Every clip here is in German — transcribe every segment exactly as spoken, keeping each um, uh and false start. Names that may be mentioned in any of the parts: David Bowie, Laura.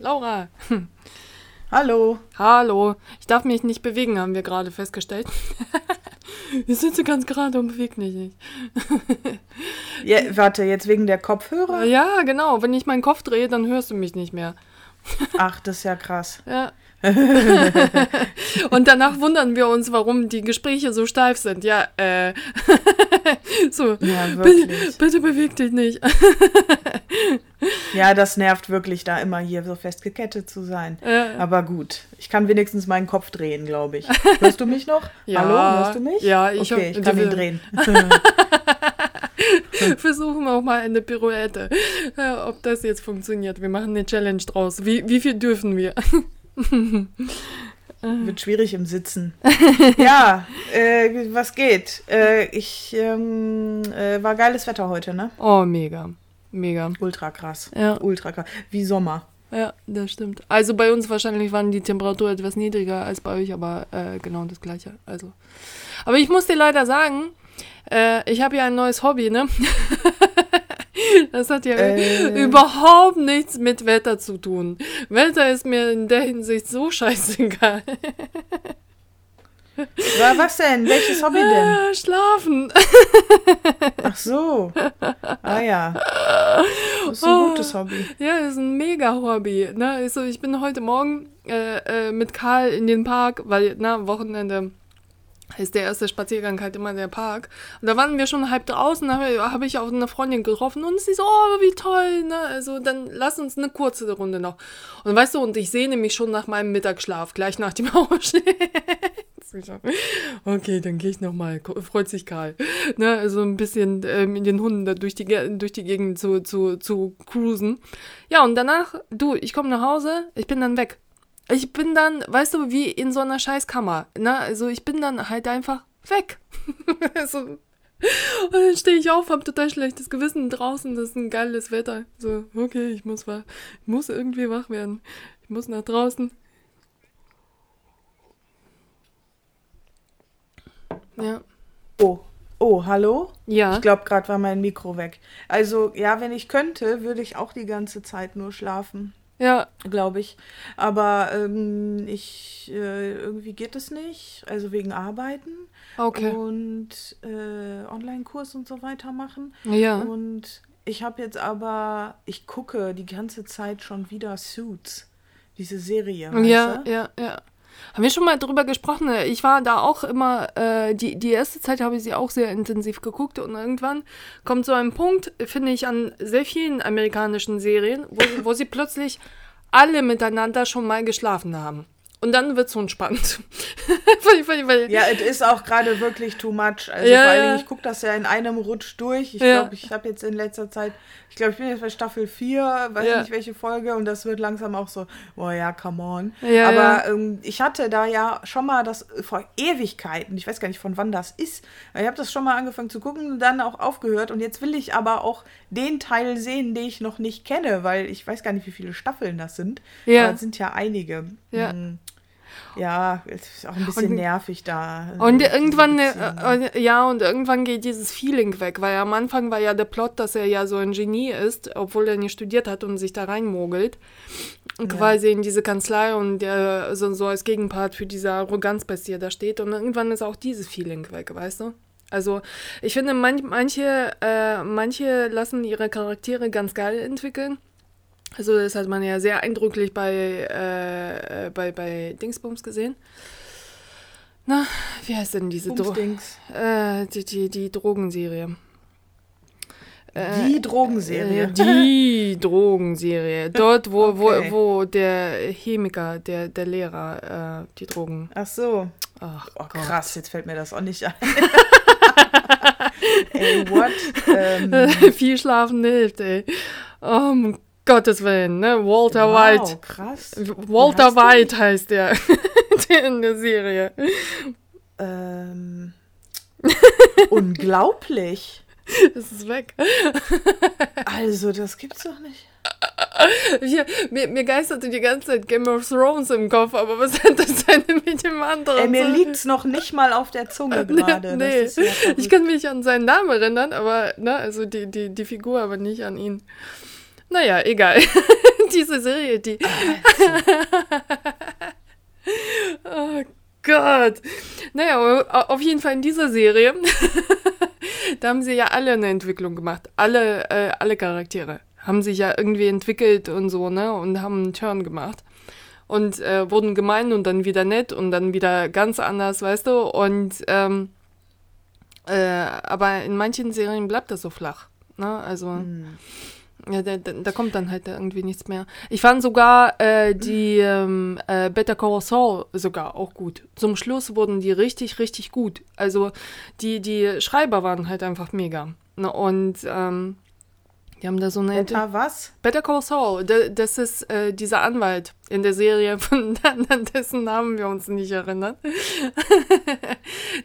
Laura. Hallo. Hallo. Ich darf mich nicht bewegen, haben wir gerade festgestellt. Ich sitze ganz gerade und bewege mich nicht. Ja, warte, jetzt wegen der Kopfhörer? Ja, genau. Wenn ich meinen Kopf drehe, dann hörst du mich nicht mehr. Ach, das ist ja krass. Ja. Und danach wundern wir uns, warum die Gespräche so steif sind. Ja, äh. So. Ja, wirklich. Bitte, bitte beweg dich nicht. Ja, das nervt wirklich, da immer hier so festgekettet zu sein. Äh. Aber gut, ich kann wenigstens meinen Kopf drehen, glaube ich. Hörst du mich noch? Ja. Hallo, hörst du mich? Ja, ich, okay, hab, ich kann ihn drehen. Versuchen wir auch mal eine Pirouette, ja, ob das jetzt funktioniert. Wir machen eine Challenge draus. Wie, wie viel dürfen wir? Wird schwierig im Sitzen. Ja, äh, was geht? Äh, ich ähm, äh, war geiles Wetter heute, ne? Oh, mega. Mega. Ultra krass. Ja. Ultra krass. Wie Sommer. Ja, das stimmt. Also bei uns wahrscheinlich waren die Temperaturen etwas niedriger als bei euch, aber äh, genau das Gleiche. Also. Aber ich muss dir leider sagen, äh, ich habe ja ein neues Hobby, ne? Das hat ja äh. überhaupt nichts mit Wetter zu tun. Wetter ist mir in der Hinsicht so scheißegal. Was denn? Welches Hobby denn? Schlafen. Ach so. Ah ja. Das ist ein oh, gutes Hobby. Ja, das ist ein mega Hobby. Ne? Also ich bin heute Morgen äh, äh, mit Karl in den Park, weil na, am Wochenende ist der erste Spaziergang halt immer der Park. Und da waren wir schon halb draußen, da habe ich auch eine Freundin getroffen und sie so, oh, wie toll, ne? Also dann lass uns eine kurze Runde noch. Und weißt du, und ich sehne mich schon nach meinem Mittagsschlaf, gleich nach dem Aufstehen. Okay, dann gehe ich nochmal, freut sich Karl. Ne? Also ein bisschen ähm, in den Hunden da durch die, durch die Gegend zu, zu, zu cruisen. Ja, und danach, du, ich komme nach Hause, ich bin dann weg. Ich bin dann, weißt du, wie in so einer Scheißkammer. Ne? Also ich bin dann halt einfach weg. So. Und dann stehe ich auf, habe total schlechtes Gewissen draußen, das ist ein geiles Wetter. So, okay, ich muss, wach, ich muss irgendwie wach werden. Ich muss nach draußen. Ja. Oh, oh, hallo? Ja. Ich glaube, gerade war mein Mikro weg. Also, ja, wenn ich könnte, würde ich auch die ganze Zeit nur schlafen. Ja. Glaube ich. Aber ähm, ich, äh, irgendwie geht es nicht. Also wegen Arbeiten. Okay. Und äh, Online-Kurs und so weiter machen. Ja. Und ich habe jetzt aber, ich gucke die ganze Zeit schon wieder Suits. Diese Serie. Ja, du? ja, ja. Haben wir schon mal drüber gesprochen? Ich war da auch immer, äh, die, die erste Zeit habe ich sie auch sehr intensiv geguckt und irgendwann kommt so ein Punkt, finde ich, an sehr vielen amerikanischen Serien, wo, wo sie plötzlich alle miteinander schon mal geschlafen haben. Und dann wird es unspannend. Ja, es ist auch gerade wirklich too much. Also ja, vor allen Dingen, ich gucke das ja in einem Rutsch durch. Ich ja. glaube, ich habe jetzt in letzter Zeit, ich glaube, ich bin jetzt bei Staffel vier, weiß ja. nicht welche Folge, und das wird langsam auch so, oh ja, come on. Ja, aber ja. Ähm, ich hatte da ja schon mal das vor Ewigkeiten, ich weiß gar nicht, von wann das ist. Ich habe das schon mal angefangen zu gucken und dann auch aufgehört. Und jetzt will ich aber auch den Teil sehen, den ich noch nicht kenne, weil ich weiß gar nicht, wie viele Staffeln das sind. Ja. Aber es sind ja einige. Ja. Hm. Ja, ist auch ein bisschen und, nervig da. Und irgendwann, äh, ja, und irgendwann geht dieses Feeling weg, weil am Anfang war ja der Plot, dass er ja so ein Genie ist, obwohl er nicht studiert hat und sich da reinmogelt, ja. quasi in diese Kanzlei und der so, so als Gegenpart für diese Arroganzbestie da steht und irgendwann ist auch dieses Feeling weg, weißt du? Also ich finde, man, manche, äh, manche lassen ihre Charaktere ganz geil entwickeln. Also das hat man ja sehr eindrücklich bei, äh, bei, bei Dingsbums gesehen. Na, wie heißt denn diese Drogen? Äh, die, die, die Drogenserie. Äh, die Drogenserie? Äh, die Drogenserie. Dort, wo, okay. wo, wo der Chemiker, der, der Lehrer, äh, die Drogen... Ach so. Ach, oh, krass, jetzt fällt mir das auch nicht ein. Ey, what? Ähm. Viel schlafen hilft, ey. Oh mein Gott. Gottes Willen, ne? Walter wow, White. Krass. Walter White den? heißt der in der Serie. Ähm, unglaublich. Das ist weg. Also, das gibt's doch nicht. Ja, mir, mir geisterte die ganze Zeit Game of Thrones im Kopf, aber was hat das denn mit dem anderen? Ey, mir liegt's noch nicht mal auf der Zunge gerade. Nee, das ist ja ich kann mich an seinen Namen erinnern, aber, ne, also die, die, die Figur, aber nicht an ihn. Naja, egal. diese Serie, die... oh Gott. Naja, auf jeden Fall in dieser Serie, da haben sie ja alle eine Entwicklung gemacht. Alle, äh, alle Charaktere haben sich ja irgendwie entwickelt und so, ne? Und haben einen Turn gemacht. Und äh, wurden gemein und dann wieder nett und dann wieder ganz anders, weißt du? Und, ähm, äh, aber in manchen Serien bleibt das so flach, ne? Also... Mhm. Ja, da, da kommt dann halt irgendwie nichts mehr. Ich fand sogar äh, die ähm, äh, Better Call Saul sogar auch gut. Zum Schluss wurden die richtig, richtig gut. Also die, die Schreiber waren halt einfach mega. Ne? Und ähm, die haben da so eine... Better Ent- was? Better Call Saul. D- das ist äh, dieser Anwalt in der Serie, von an dessen Namen wir uns nicht erinnern.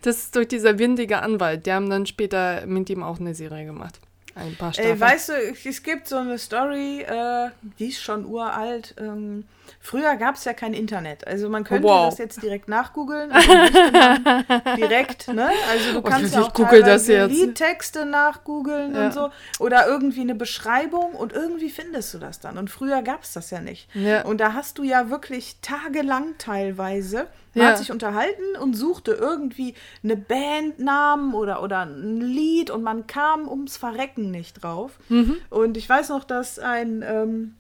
Das ist durch dieser windige Anwalt. Die haben dann später mit ihm auch eine Serie gemacht. Ein paar Staffeln. Ey, weißt du, es gibt so eine Story, äh, die ist schon uralt. Ähm, früher gab es ja kein Internet. Also man könnte wow. das jetzt direkt nachgoogeln. Direkt, ne? Also du kannst oh, ja auch teilweise Liedtexte nachgoogeln ja. und so. Oder irgendwie eine Beschreibung und irgendwie findest du das dann. Und früher gab es das ja nicht. Ja. Und da hast du ja wirklich tagelang teilweise... Man ja. hat sich unterhalten und suchte irgendwie eine Bandnamen oder, oder ein Lied und man kam ums Verrecken nicht drauf. Mhm. Und ich weiß noch, dass ein ähm,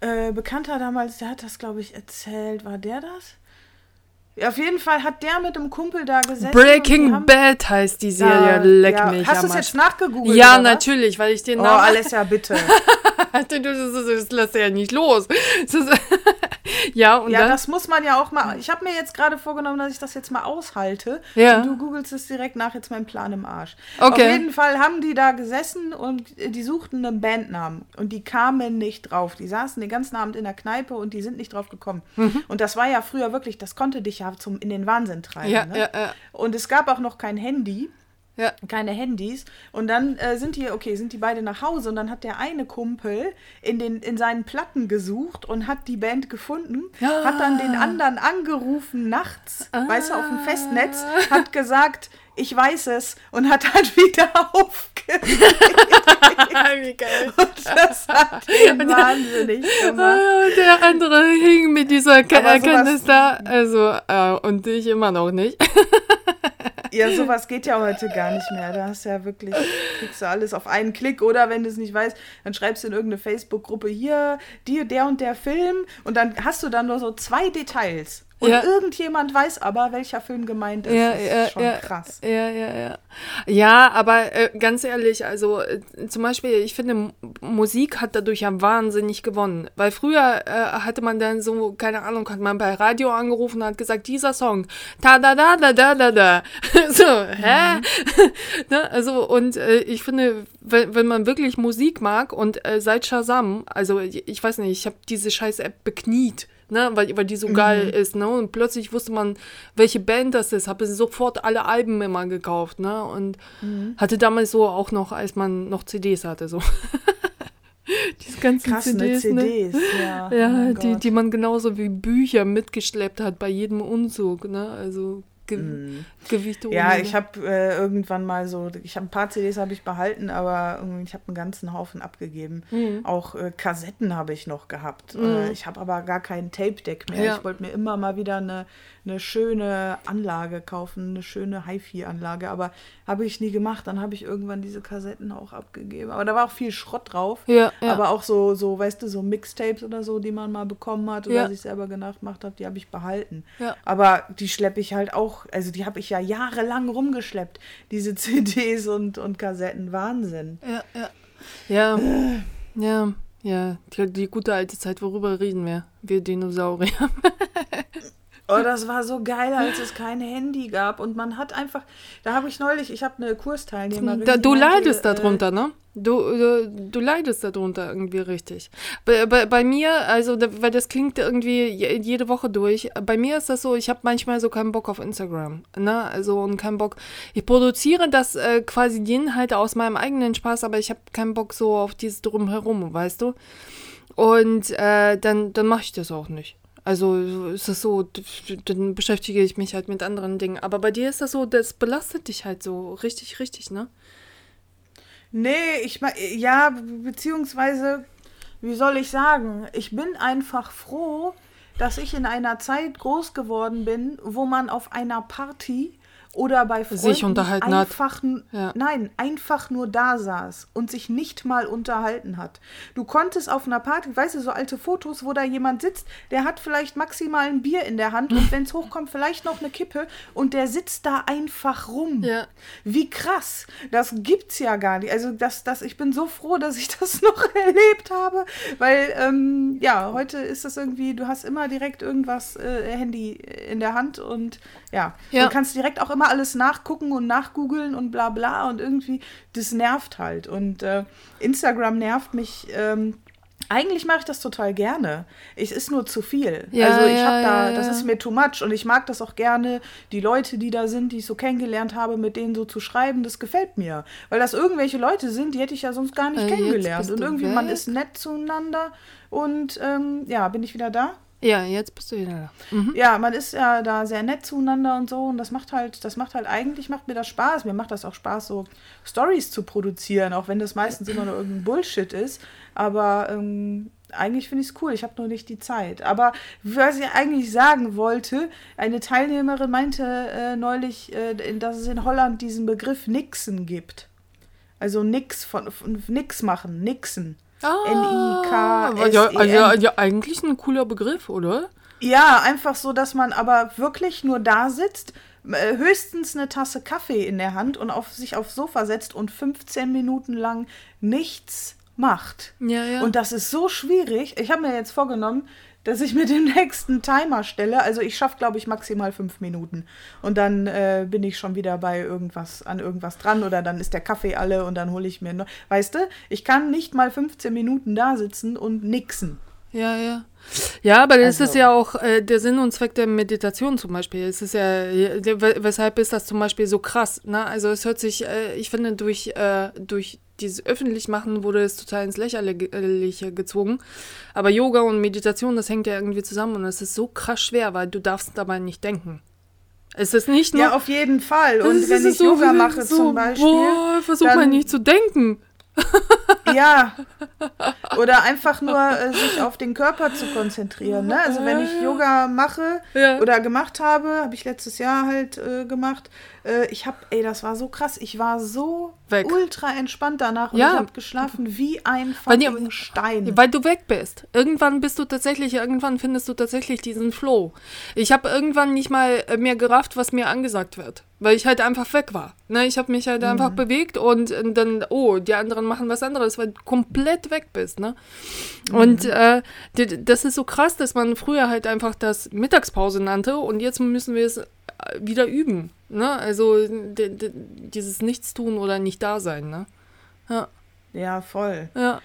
äh, Bekannter damals, der hat das, glaube ich, erzählt. War der das? Ja, auf jeden Fall hat der mit dem Kumpel da gesessen. Breaking Bad heißt die Serie. Da, Leck ja. mich. Hast du es jetzt nachgegoogelt? Ja, natürlich, weil ich den Namen... Oh, Alessia, bitte. Das lässt er ja nicht los. Das ist ja, und ja dann? Das muss man ja auch mal, ich habe mir jetzt gerade vorgenommen, dass ich das jetzt mal aushalte ja. und du googelst es direkt nach, jetzt mein Plan im Arsch. Okay. Auf jeden Fall haben die da gesessen und die suchten einen Bandnamen und die kamen nicht drauf, die saßen den ganzen Abend in der Kneipe und die sind nicht drauf gekommen mhm. und das war ja früher wirklich, das konnte dich ja zum, in den Wahnsinn treiben ja, ne? ja, ja. und es gab auch noch kein Handy. Ja. Keine Handys. Und dann äh, sind die, okay, sind die beide nach Hause und dann hat der eine Kumpel in, den, in seinen Platten gesucht und hat die Band gefunden, ja. hat dann den anderen angerufen nachts, ah. weißt du, auf dem Festnetz, hat gesagt, ich weiß es und hat dann wieder aufgelegt. Wie geil. Und das hat ihn wahnsinnig gemacht. Der andere hing mit dieser K- Erkenntnis da, also äh, und ich immer noch nicht. Ja, sowas geht ja heute gar nicht mehr. Da hast du ja wirklich, kriegst du alles auf einen Klick. Oder wenn du es nicht weißt, dann schreibst du in irgendeine Facebook-Gruppe hier, die, der und der Film. Und dann hast du dann nur so zwei Details. Und ja. irgendjemand weiß aber, welcher Film gemeint ist. Ja, das ist ja, schon ja, krass. Ja, ja, ja. Ja, aber äh, ganz ehrlich, also äh, zum Beispiel, ich finde, M- Musik hat dadurch ja wahnsinnig gewonnen. Weil früher äh, hatte man dann so, keine Ahnung, hat man bei Radio angerufen und hat gesagt, dieser Song, ta da da da da da da. So, hä? Mhm. Ne? Also, und äh, ich finde, wenn, wenn man wirklich Musik mag und äh, seit Shazam, also ich, ich weiß nicht, ich habe diese scheiß App bekniet. Ne, weil, weil die so geil mhm. ist, ne? Und plötzlich wusste man, welche Band das ist. Habe sofort alle Alben immer gekauft, ne? Und mhm. hatte damals so auch noch, als man noch C Ds hatte, so. Diese ganzen krass, C Ds, ne? C Ds, ja. Ja, oh die, die man genauso wie Bücher mitgeschleppt hat bei jedem Umzug, ne? Also Ge- mhm. Gewicht ohne. Ja, ich habe äh, irgendwann mal so, ich habe ein paar C Ds habe ich behalten, aber ich habe einen ganzen Haufen abgegeben. Mhm. Auch äh, Kassetten habe ich noch gehabt. Mhm. Äh, ich habe aber gar kein Tape-Deck mehr. Ja. Ich wollte mir immer mal wieder eine, eine schöne Anlage kaufen, eine schöne Hi-Fi-Anlage, aber habe ich nie gemacht. Dann habe ich irgendwann diese Kassetten auch abgegeben. Aber da war auch viel Schrott drauf. Ja, ja. Aber auch so, so, weißt du, so Mixtapes oder so, die man mal bekommen hat oder ja. sich selber gemacht hat, die habe ich behalten. Ja. Aber die schleppe ich halt auch, also die habe ich ja jahrelang rumgeschleppt, diese C Ds und, und Kassetten, Wahnsinn. Ja, ja, ja, ja, ja. Die, die gute alte Zeit, worüber reden wir? Wir Dinosaurier. Oh, das war so geil, als es kein Handy gab und man hat einfach, da habe ich neulich, ich habe eine Kursteilnehmerin. Da, du leidest äh, darunter, ne? Du, du, du leidest darunter irgendwie richtig. Bei, bei, bei mir, also, da, weil das klingt irgendwie jede Woche durch, bei mir ist das so, ich habe manchmal so keinen Bock auf Instagram, ne, also und keinen Bock, ich produziere das äh, quasi die Inhalte aus meinem eigenen Spaß, aber ich habe keinen Bock so auf dieses Drumherum, weißt du, und äh, dann, dann mache ich das auch nicht. Also ist das so, dann beschäftige ich mich halt mit anderen Dingen. Aber bei dir ist das so, das belastet dich halt so richtig, richtig, ne? Nee, ich meine, ja, beziehungsweise wie soll ich sagen, ich bin einfach froh, dass ich in einer Zeit groß geworden bin, wo man auf einer Party oder bei Freunden sich unterhalten einfach, hat. Ja. Nein, einfach nur da saß und sich nicht mal unterhalten hat. Du konntest auf einer Party, weißt du, so alte Fotos, wo da jemand sitzt, der hat vielleicht maximal ein Bier in der Hand und wenn es hochkommt, vielleicht noch eine Kippe und der sitzt da einfach rum. Ja. Wie krass, das gibt's ja gar nicht. Also das, das, ich bin so froh, dass ich das noch erlebt habe, weil ähm, ja, heute ist das irgendwie, du hast immer direkt irgendwas, äh, Handy in der Hand und ja, ja. Du kannst direkt auch immer alles nachgucken und nachgoogeln und bla bla und irgendwie, das nervt halt und äh, Instagram nervt mich, ähm, eigentlich mache ich das total gerne, es ist nur zu viel, ja, also ich ja, habe da, ja, das ja. ist mir too much und ich mag das auch gerne, die Leute, die da sind, die ich so kennengelernt habe, mit denen so zu schreiben, das gefällt mir, weil das irgendwelche Leute sind, die hätte ich ja sonst gar nicht äh, kennengelernt und irgendwie, weg. Man ist nett zueinander und ähm, ja, bin ich wieder da? Ja, jetzt bist du wieder da. Mhm. Ja, man ist ja da sehr nett zueinander und so und das macht halt, das macht halt eigentlich, macht mir das Spaß. Mir macht das auch Spaß, so Storys zu produzieren, auch wenn das meistens immer nur irgendein Bullshit ist, aber ähm, eigentlich finde ich es cool, ich habe nur nicht die Zeit. Aber was ich eigentlich sagen wollte, eine Teilnehmerin meinte äh, neulich, äh, dass es in Holland diesen Begriff Nixen gibt. Also nix von, von nix machen, Nixen. Ah, N I K S E N. Ja, ja, ja, eigentlich ein cooler Begriff, oder? Ja, einfach so, dass man aber wirklich nur da sitzt, höchstens eine Tasse Kaffee in der Hand und auf, sich aufs Sofa setzt und fünfzehn Minuten lang nichts macht. Ja, ja. Und das ist so schwierig. Ich habe mir jetzt vorgenommen, dass ich mir den nächsten Timer stelle. Also ich schaffe, glaube ich, maximal fünf Minuten. Und dann äh, bin ich schon wieder bei irgendwas, an irgendwas dran oder dann ist der Kaffee alle und dann hole ich mir noch. Weißt du, ich kann nicht mal fünfzehn Minuten da sitzen und nixen. Ja, ja. Ja, aber das also. ist ja auch äh, der Sinn und Zweck der Meditation zum Beispiel. Es ist ja, weshalb ist das zum Beispiel so krass? Ne? Also es hört sich, äh, ich finde, durch, äh, durch dieses Öffentlichmachen wurde es total ins Lächerliche gezogen. Aber Yoga und Meditation, das hängt ja irgendwie zusammen und es ist so krass schwer, weil du darfst dabei nicht denken. Es ist nicht nur... Ja, auf jeden Fall. Und ist, wenn ich so, Yoga mache so, zum Beispiel... Boah, versuch mal nicht zu denken. Ja, oder einfach nur äh, sich auf den Körper zu konzentrieren. Ne? Also wenn ich Yoga mache ja. oder gemacht habe, habe ich letztes Jahr halt äh, gemacht, äh, ich habe, ey, das war so krass, ich war so weg. Ultra entspannt danach und ja. ich habe geschlafen wie ein fucking Stein. Weil du weg bist. Irgendwann bist du tatsächlich, irgendwann findest du tatsächlich diesen Flow. Ich habe irgendwann nicht mal mehr gerafft, was mir angesagt wird. Weil ich halt einfach weg war. Ne? Ich habe mich halt mhm. einfach bewegt und dann, oh, die anderen machen was anderes, weil du komplett weg bist. Ne? Mhm. Und äh, das ist so krass, dass man früher halt einfach das Mittagspause nannte und jetzt müssen wir es wieder üben. Ne? Also d- d- dieses Nichtstun oder Nicht-Dasein. Ne? Ja. Ja, voll. Ja.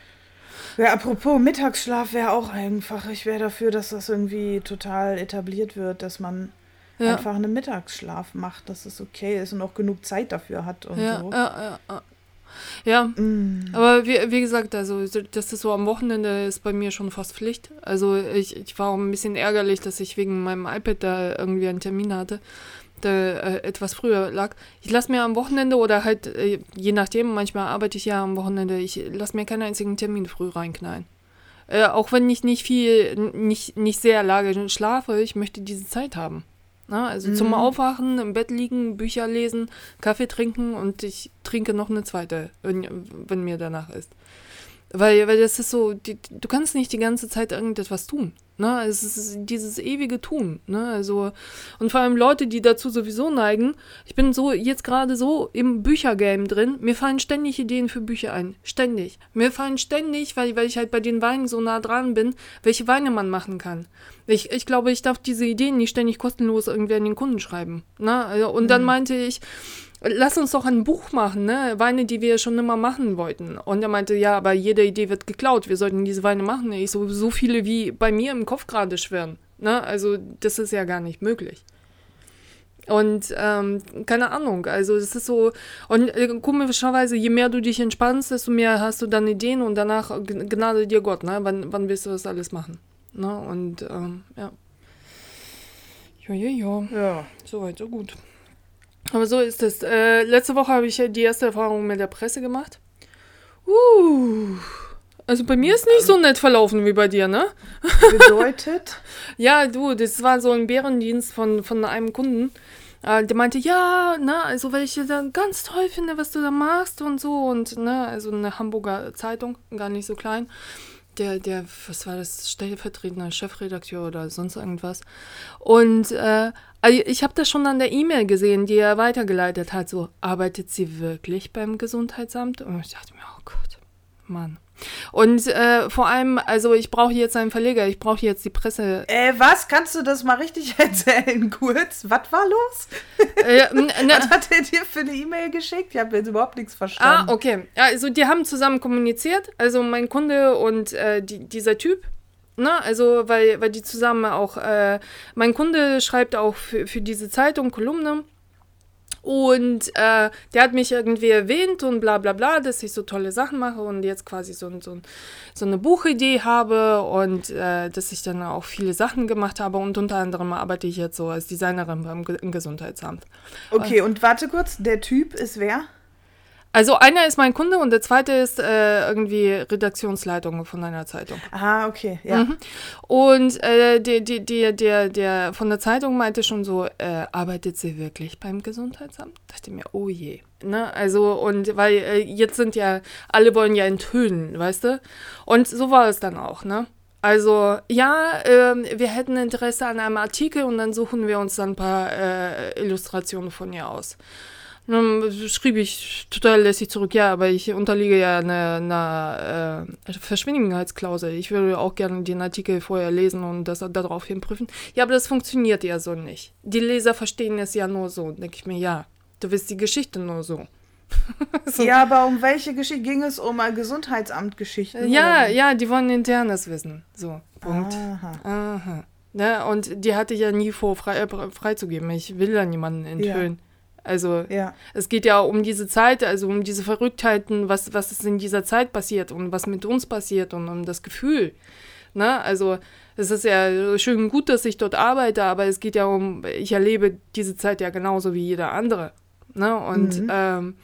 Ja, apropos Mittagsschlaf wäre auch einfach, ich wäre dafür, dass das irgendwie total etabliert wird, dass man Ja. einfach einen Mittagsschlaf macht, dass es okay ist und auch genug Zeit dafür hat und ja, so. Ja, ja, ja. Mm. Aber wie, wie gesagt, also das ist so am Wochenende ist bei mir schon fast Pflicht. Also ich, ich war auch ein bisschen ärgerlich, dass ich wegen meinem iPad da irgendwie einen Termin hatte, der äh, etwas früher lag. Ich lasse mir am Wochenende oder halt, äh, je nachdem, manchmal arbeite ich ja am Wochenende, ich lasse mir keinen einzigen Termin früh reinknallen. Äh, auch wenn ich nicht viel, nicht, nicht sehr lange schlafe, ich möchte diese Zeit haben. Na, also mhm. zum Aufwachen, im Bett liegen, Bücher lesen, Kaffee trinken und ich trinke noch eine zweite, wenn, wenn mir danach ist. Weil, weil das ist so, die, du kannst nicht die ganze Zeit irgendetwas tun. Ne? Es ist dieses ewige Tun. Ne? Also, und vor allem Leute, die dazu sowieso neigen, ich bin so jetzt gerade so im Büchergame drin, mir fallen ständig Ideen für Bücher ein. Ständig. Mir fallen ständig, weil, weil ich halt bei den Weinen so nah dran bin, welche Weine man machen kann. Ich, ich glaube, ich darf diese Ideen nicht ständig kostenlos irgendwie an den Kunden schreiben. Ne? Also, und mhm. dann meinte ich... Lass uns doch ein Buch machen, ne? Weine, die wir schon immer machen wollten. Und er meinte, ja, aber jede Idee wird geklaut. Wir sollten diese Weine machen. Ich so, so viele wie bei mir im Kopf gerade schwirren. Ne? Also das ist ja gar nicht möglich. Und ähm, keine Ahnung, also es ist so, und äh, komischerweise, je mehr du dich entspannst, desto mehr hast du dann Ideen und danach Gnade dir Gott, ne? Wann, wann willst du das alles machen? Ne? Und ähm, ja. Jo, jo, jo. Ja. Soweit, so gut. Aber so ist es. Äh, letzte Woche habe ich die erste Erfahrung mit der Presse gemacht. Uh, Also bei mir ist nicht so nett verlaufen wie bei dir, ne? Bedeutet? Ja, du, das war so ein Bärendienst von, von einem Kunden. Äh, der meinte, ja, ne, also weil ich dann ganz toll finde, was du da machst und so. Und ne, also eine Hamburger Zeitung, gar nicht so klein. Der, der, was war das, stellvertretender Chefredakteur oder sonst irgendwas. Und äh, ich habe das schon an der E-Mail gesehen, die er weitergeleitet hat. So, arbeitet sie wirklich beim Gesundheitsamt? Und ich dachte mir, oh Gott, Mann. Und äh, vor allem, also ich brauche jetzt einen Verleger, ich brauche jetzt die Presse. Äh, was? Kannst du das mal richtig erzählen, kurz? Was war los? Äh, was hat er dir für eine E-Mail geschickt? Ich habe jetzt überhaupt nichts verstanden. Ah, okay. Also die haben zusammen kommuniziert, also mein Kunde und äh, die, dieser Typ. Na, also weil, weil die zusammen auch, äh, mein Kunde schreibt auch für, für diese Zeitung Kolumne. Und äh, der hat mich irgendwie erwähnt und bla bla bla, dass ich so tolle Sachen mache und jetzt quasi so, so, so eine Buchidee habe und äh, dass ich dann auch viele Sachen gemacht habe und unter anderem arbeite ich jetzt so als Designerin beim Ge- Gesundheitsamt. Okay, und, und warte kurz, der Typ ist wer? Also einer ist mein Kunde und der zweite ist äh, irgendwie Redaktionsleitung von einer Zeitung. Aha, okay, ja. Mhm. Und äh, der, der, der, der von der Zeitung meinte schon so, äh, arbeitet sie wirklich beim Gesundheitsamt? Dachte mir, oh je. Ne? Also und weil äh, jetzt sind ja, alle wollen ja enthüllen, weißt du? Und so war es dann auch, ne? Also, ja, äh, wir hätten Interesse an einem Artikel und dann suchen wir uns dann ein paar äh, Illustrationen von ihr aus. Dann schrieb ich total lässig zurück, ja, aber ich unterliege ja einer, einer äh, Verschwiegenheitsklausel. Ich würde auch gerne den Artikel vorher lesen und das daraufhin prüfen. Ja, aber das funktioniert ja so nicht. Die Leser verstehen es ja nur so. Denke ich mir, ja, du willst die Geschichte nur so. So. Ja, aber um welche Geschichte ging es? Um Gesundheitsamt-Geschichten? Ja, ja, die wollen internes wissen. So, Punkt. Aha. Aha. Ja, und die hatte ich ja nie vor, frei, äh, freizugeben. Ich will da niemanden enthüllen. Ja. Also ja. Es geht ja um diese Zeit, also um diese Verrücktheiten, was, was ist in dieser Zeit passiert und was mit uns passiert und um das Gefühl. Ne? Also es ist ja schön gut, dass ich dort arbeite, aber es geht ja um, ich erlebe diese Zeit ja genauso wie jeder andere. Ne? Und mhm. ähm,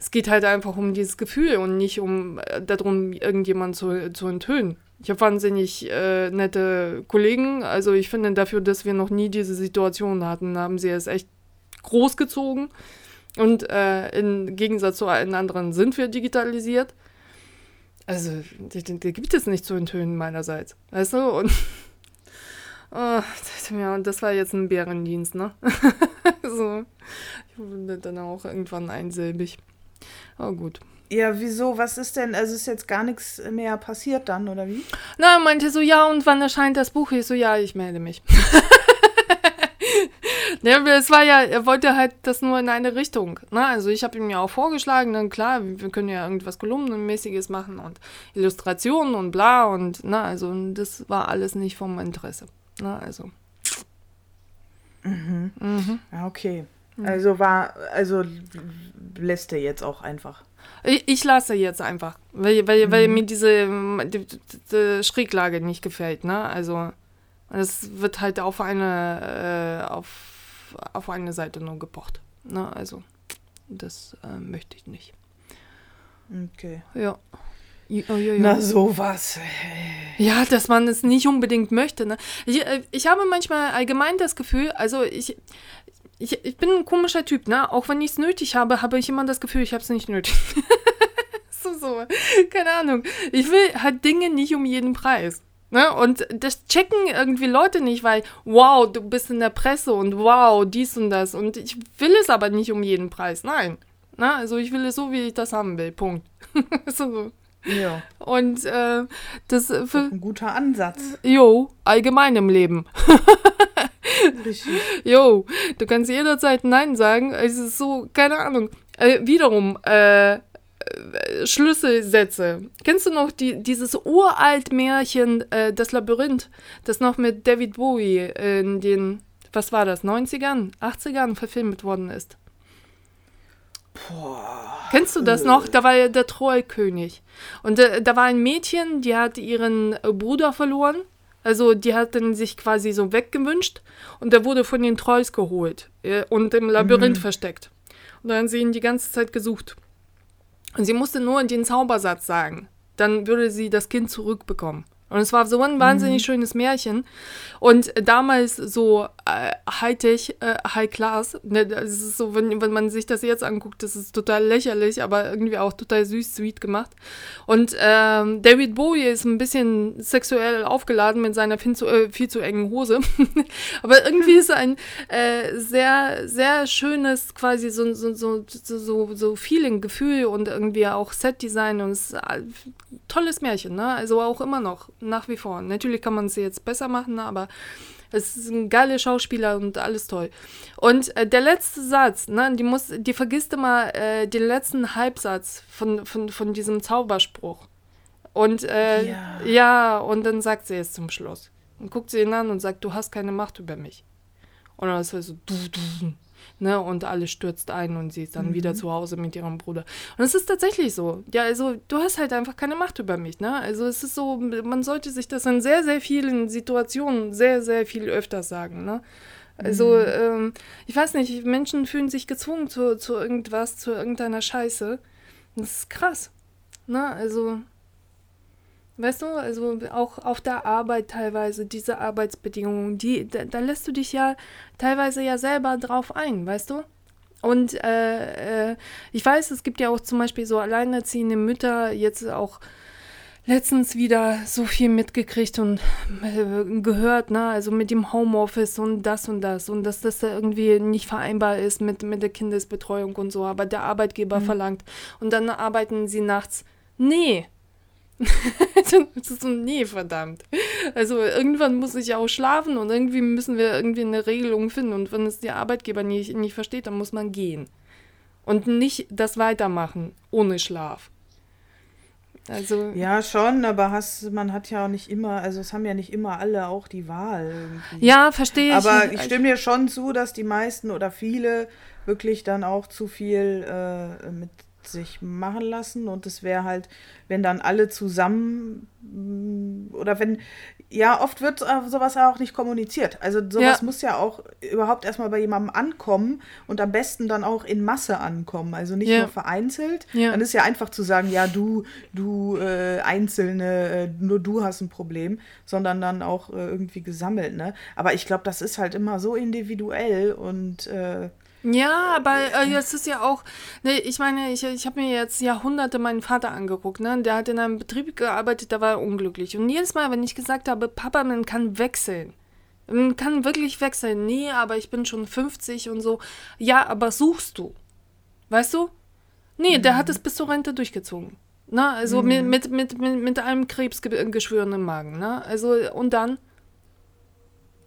es geht halt einfach um dieses Gefühl und nicht um äh, darum, irgendjemanden zu, zu enthüllen. Ich habe wahnsinnig äh, nette Kollegen, also ich finde dafür, dass wir noch nie diese Situation hatten, haben sie es echt großgezogen und äh, im Gegensatz zu allen anderen sind wir digitalisiert. Also, da gibt es nicht zu enthüllen meinerseits, weißt du? Und oh, ja, das war jetzt ein Bärendienst, ne? So, ich wurde dann auch irgendwann einsilbig. Aber gut. Ja, wieso? Was ist denn? Also ist jetzt gar nichts mehr passiert dann, oder wie? Na, er meinte so, ja, und wann erscheint das Buch? Ich so, ja, ich melde mich. Ja, es war ja, er wollte halt das nur in eine Richtung. Ne? Also ich habe ihm ja auch vorgeschlagen, dann klar, wir können ja irgendwas Kolumnenmäßiges machen und Illustrationen und bla und na, also das war alles nicht vom Interesse. Ne? Also. Mhm. Mhm. Ja, okay. Mhm. Also war, also lässt er jetzt auch einfach. Ich, ich lasse jetzt einfach, weil, weil, mhm. weil mir diese die, die Schräglage nicht gefällt, ne? Also. Und es wird halt auf eine, äh, auf, auf eine Seite nur gepocht. Na, also, das äh, möchte ich nicht. Okay. Ja. ja, ja, ja. Na, sowas. Ja, dass man es nicht unbedingt möchte. Ne? Ich, ich habe manchmal allgemein das Gefühl, also ich, ich, ich bin ein komischer Typ, ne? Auch wenn ich es nötig habe, habe ich immer das Gefühl, ich habe es nicht nötig. so, so, keine Ahnung. Ich will halt Dinge nicht um jeden Preis. Ne? Und das checken irgendwie Leute nicht, weil wow, du bist in der Presse und wow, dies und das. Und ich will es aber nicht um jeden Preis, nein. Ne? Also ich will es so, wie ich das haben will, Punkt. so. Ja. Und äh, das, das ist ein guter Ansatz. Jo, allgemein im Leben. Richtig. Jo, du kannst jederzeit Nein sagen. Es ist so, keine Ahnung. Äh, wiederum, äh, Schlüsselsätze. Kennst du noch die, dieses Uralt-Märchen, äh, das Labyrinth, das noch mit David Bowie in den, was war das, neunzigern, achtzigern verfilmt worden ist? Boah. Kennst du das noch? Da war ja der Trollkönig. Und äh, da war ein Mädchen, die hat ihren Bruder verloren. Also die hat dann sich quasi so weggewünscht und der wurde von den Trolls geholt äh, und im Labyrinth mhm. versteckt. Und dann haben sie ihn die ganze Zeit gesucht. Und sie musste nur den Zaubersatz sagen. dann würde sie das Kind zurückbekommen. Und es war so ein wahnsinnig mhm. schönes Märchen. Und damals so äh, high-tech, äh, high-class. Ne, das ist so, wenn, wenn man sich das jetzt anguckt, das ist total lächerlich, aber irgendwie auch total süß, sweet gemacht. Und ähm, David Bowie ist ein bisschen sexuell aufgeladen mit seiner viel zu, äh, viel zu engen Hose. Aber irgendwie ist ein äh, sehr, sehr schönes quasi so, so, so, so, so Feeling, Gefühl und irgendwie auch Set-Design. Und es ist ein tolles Märchen, ne? Also auch immer noch. Nach wie vor. Natürlich kann man es jetzt besser machen, aber es ist ein geiler Schauspieler und alles toll. Und äh, der letzte Satz, ne, die, muss, die vergisst immer äh, den letzten Halbsatz von, von, von diesem Zauberspruch. Und äh, ja. ja, und dann sagt sie es zum Schluss. Und guckt sie ihn an und sagt, du hast keine Macht über mich. Und dann ist es so, du, du. Ne, und alle stürzt ein und sie ist dann mhm. wieder zu Hause mit ihrem Bruder. Und es ist tatsächlich so. Ja, also du hast halt einfach keine Macht über mich, ne? Also es ist so, man sollte sich das in sehr, sehr vielen Situationen sehr, sehr viel öfter sagen, ne? Also, mhm. ähm, ich weiß nicht, Menschen fühlen sich gezwungen zu, zu irgendwas, zu irgendeiner Scheiße. Das ist krass, ne? Also, weißt du, also auch auf der Arbeit teilweise, diese Arbeitsbedingungen, die, da, da lässt du dich ja teilweise ja selber drauf ein, weißt du? Und äh, äh, ich weiß, es gibt ja auch zum Beispiel so alleinerziehende Mütter, jetzt auch letztens wieder so viel mitgekriegt und äh, gehört, ne, also mit dem Homeoffice und das und das und dass das da irgendwie nicht vereinbar ist mit, mit der Kindesbetreuung und so, aber der Arbeitgeber mhm. verlangt und dann arbeiten sie nachts. Nee, das ist so, nee, verdammt. Also irgendwann muss ich auch schlafen und irgendwie müssen wir irgendwie eine Regelung finden. Und wenn es der Arbeitgeber nicht, nicht versteht, dann muss man gehen. Und nicht das weitermachen ohne Schlaf. Also, ja, schon, aber hast, man hat ja auch nicht immer, also es haben ja nicht immer alle auch die Wahl. Irgendwie. Ja, verstehe ich. Aber ich stimme dir schon zu, dass die meisten oder viele wirklich dann auch zu viel äh, mit sich machen lassen und es wäre halt, wenn dann alle zusammen oder wenn, ja, oft wird sowas auch nicht kommuniziert. Also sowas ja. muss ja auch überhaupt erstmal bei jemandem ankommen und am besten dann auch in Masse ankommen, also nicht ja. nur vereinzelt. Ja. Dann ist ja einfach zu sagen, ja, du, du äh, Einzelne, äh, nur du hast ein Problem, sondern dann auch äh, irgendwie gesammelt, ne? Aber ich glaube, das ist halt immer so individuell und äh, ja, aber äh, das ist ja auch, ne, ich meine, ich, ich habe mir jetzt Jahrhunderte meinen Vater angeguckt, ne? Der hat in einem Betrieb gearbeitet, da war er unglücklich. Und jedes Mal, wenn ich gesagt habe, Papa, man kann wechseln, man kann wirklich wechseln, nee, aber ich bin schon fünfzig und so, ja, aber suchst du, weißt du? Nee, mhm. der hat es bis zur Rente durchgezogen, ne? Also mhm. mit, mit, mit, mit einem Krebsgeschwür im Magen, ne? Also, und dann?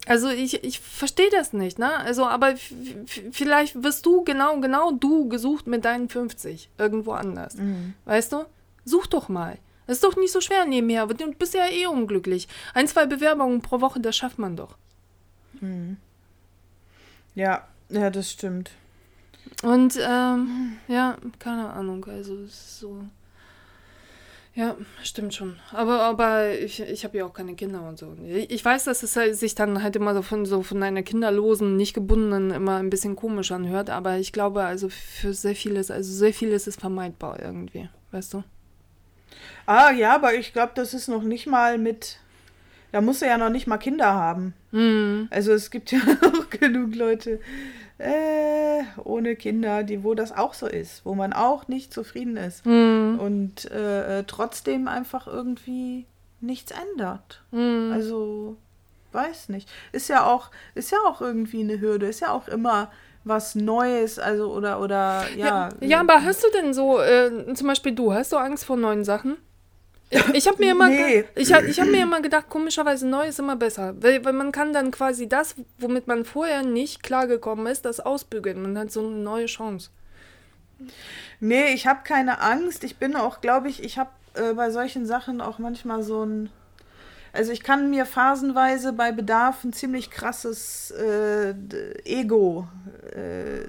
Also ich, ich verstehe das nicht, ne? Also, aber f- f- vielleicht wirst du genau, genau du gesucht mit deinen fünfzig irgendwo anders. Mhm. Weißt du? Such doch mal. Das ist doch nicht so schwer nebenher, aber du bist ja eh unglücklich. Ein, zwei Bewerbungen pro Woche, das schafft man doch. Mhm. Ja, ja, das stimmt. Und, ähm, ja, keine Ahnung, also es ist so... Ja, stimmt schon. Aber, aber ich, ich habe ja auch keine Kinder und so. Ich weiß, dass es halt sich dann halt immer so von, so von einer kinderlosen, nicht gebundenen immer ein bisschen komisch anhört, aber ich glaube, also für sehr vieles, also sehr vieles ist vermeidbar irgendwie, weißt du? Ah ja, aber ich glaube, das ist noch nicht mal mit, da musst du ja noch nicht mal Kinder haben. Mhm. Also es gibt ja auch genug Leute äh, ohne Kinder, die, wo das auch so ist, wo man auch nicht zufrieden ist mhm. und äh, trotzdem einfach irgendwie nichts ändert. Mhm. Also weiß nicht. Ist ja auch, ist ja auch irgendwie eine Hürde, ist ja auch immer was Neues, also oder oder ja. Ja, ja, aber hast du denn so, äh, zum Beispiel du, hast du Angst vor neuen Sachen? Ich habe mir, nee. ge- ich hab, ich hab mir immer gedacht, komischerweise neu ist immer besser, weil, weil man kann dann quasi das, womit man vorher nicht klargekommen ist, das ausbügeln. Man hat so eine neue Chance. Nee, ich habe keine Angst. Ich bin auch, glaube ich, ich habe äh, bei solchen Sachen auch manchmal so ein... Also ich kann mir phasenweise bei Bedarf ein ziemlich krasses äh, Ego... Äh,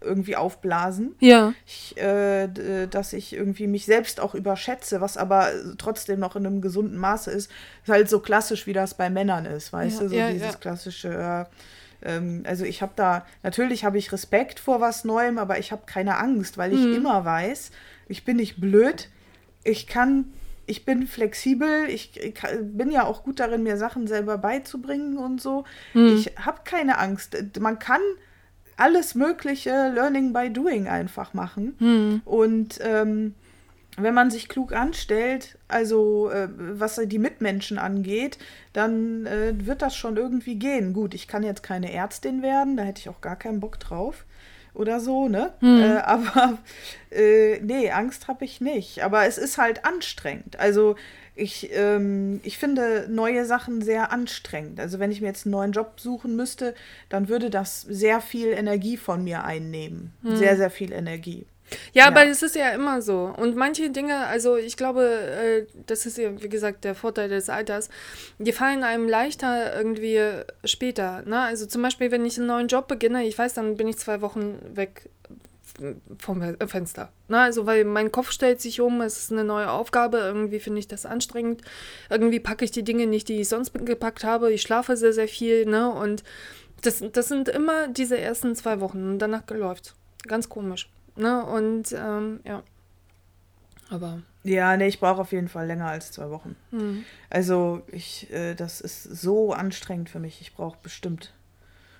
irgendwie aufblasen, ja. ich, äh, dass ich irgendwie mich selbst auch überschätze, was aber trotzdem noch in einem gesunden Maße ist, ist halt so klassisch, wie das bei Männern ist, weißt ja, du, so ja, dieses ja. klassische, äh, ähm, also ich habe da, natürlich habe ich Respekt vor was Neuem, aber ich habe keine Angst, weil ich mhm. immer weiß, ich bin nicht blöd, ich kann ich bin flexibel, ich, ich bin ja auch gut darin, mir Sachen selber beizubringen und so. Mhm. Ich habe keine Angst. Man kann alles Mögliche Learning by Doing einfach machen. Mhm. Und ähm, wenn man sich klug anstellt, also äh, was die Mitmenschen angeht, dann äh, wird das schon irgendwie gehen. Gut, ich kann jetzt keine Ärztin werden, da hätte ich auch gar keinen Bock drauf oder so, ne? Hm. Äh, aber äh, nee, Angst habe ich nicht. Aber es ist halt anstrengend. Also ich, ähm, ich finde neue Sachen sehr anstrengend. Also wenn ich mir jetzt einen neuen Job suchen müsste, dann würde das sehr viel Energie von mir einnehmen. Hm. Sehr, sehr viel Energie. Ja, ja, aber es ist ja immer so. Und manche Dinge, also ich glaube, das ist ja, wie gesagt, der Vorteil des Alters, die fallen einem leichter irgendwie später. Ne? Also zum Beispiel, wenn ich einen neuen Job beginne, ich weiß, dann bin ich zwei Wochen weg vom Fenster. Ne? Also weil mein Kopf stellt sich um, es ist eine neue Aufgabe, irgendwie finde ich das anstrengend. Irgendwie packe ich die Dinge nicht, die ich sonst gepackt habe. Ich schlafe sehr, sehr viel. Ne? Und das, das sind immer diese ersten zwei Wochen. Und danach läuft's. Ganz komisch. Ne, und ähm, ja, aber... Ja, nee, ich brauche auf jeden Fall länger als zwei Wochen. Mhm. Also ich, äh, das ist so anstrengend für mich. Ich brauche bestimmt,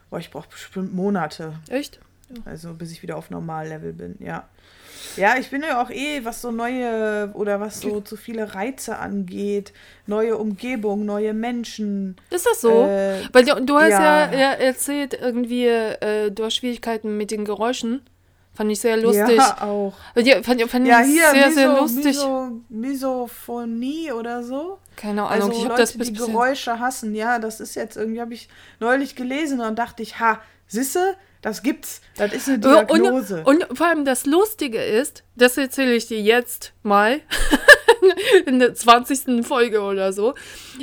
boah, ich brauche bestimmt Monate. Echt? Ja. Also bis ich wieder auf Normallevel bin, ja. Ja, ich bin ja auch eh, was so neue oder was so zu viele Reize angeht, neue Umgebung, neue Menschen. Ist das so? Äh, Weil du, du hast ja, ja erzählt, irgendwie äh, du hast Schwierigkeiten mit den Geräuschen. Fand ich sehr lustig. Ja, auch. Ja, fand, fand ja, ich hier, sehr, Miso, sehr lustig. Miso, Misophonie oder so. Keine Ahnung. Also ich Leute, das bis die bisschen... Geräusche hassen. Ja, das ist jetzt irgendwie, habe ich neulich gelesen und dachte ich, ha, sisse, das gibt's. Das ist eine Diagnose. Und, und vor allem das Lustige ist, das erzähle ich dir jetzt mal, in der zwanzigsten Folge oder so.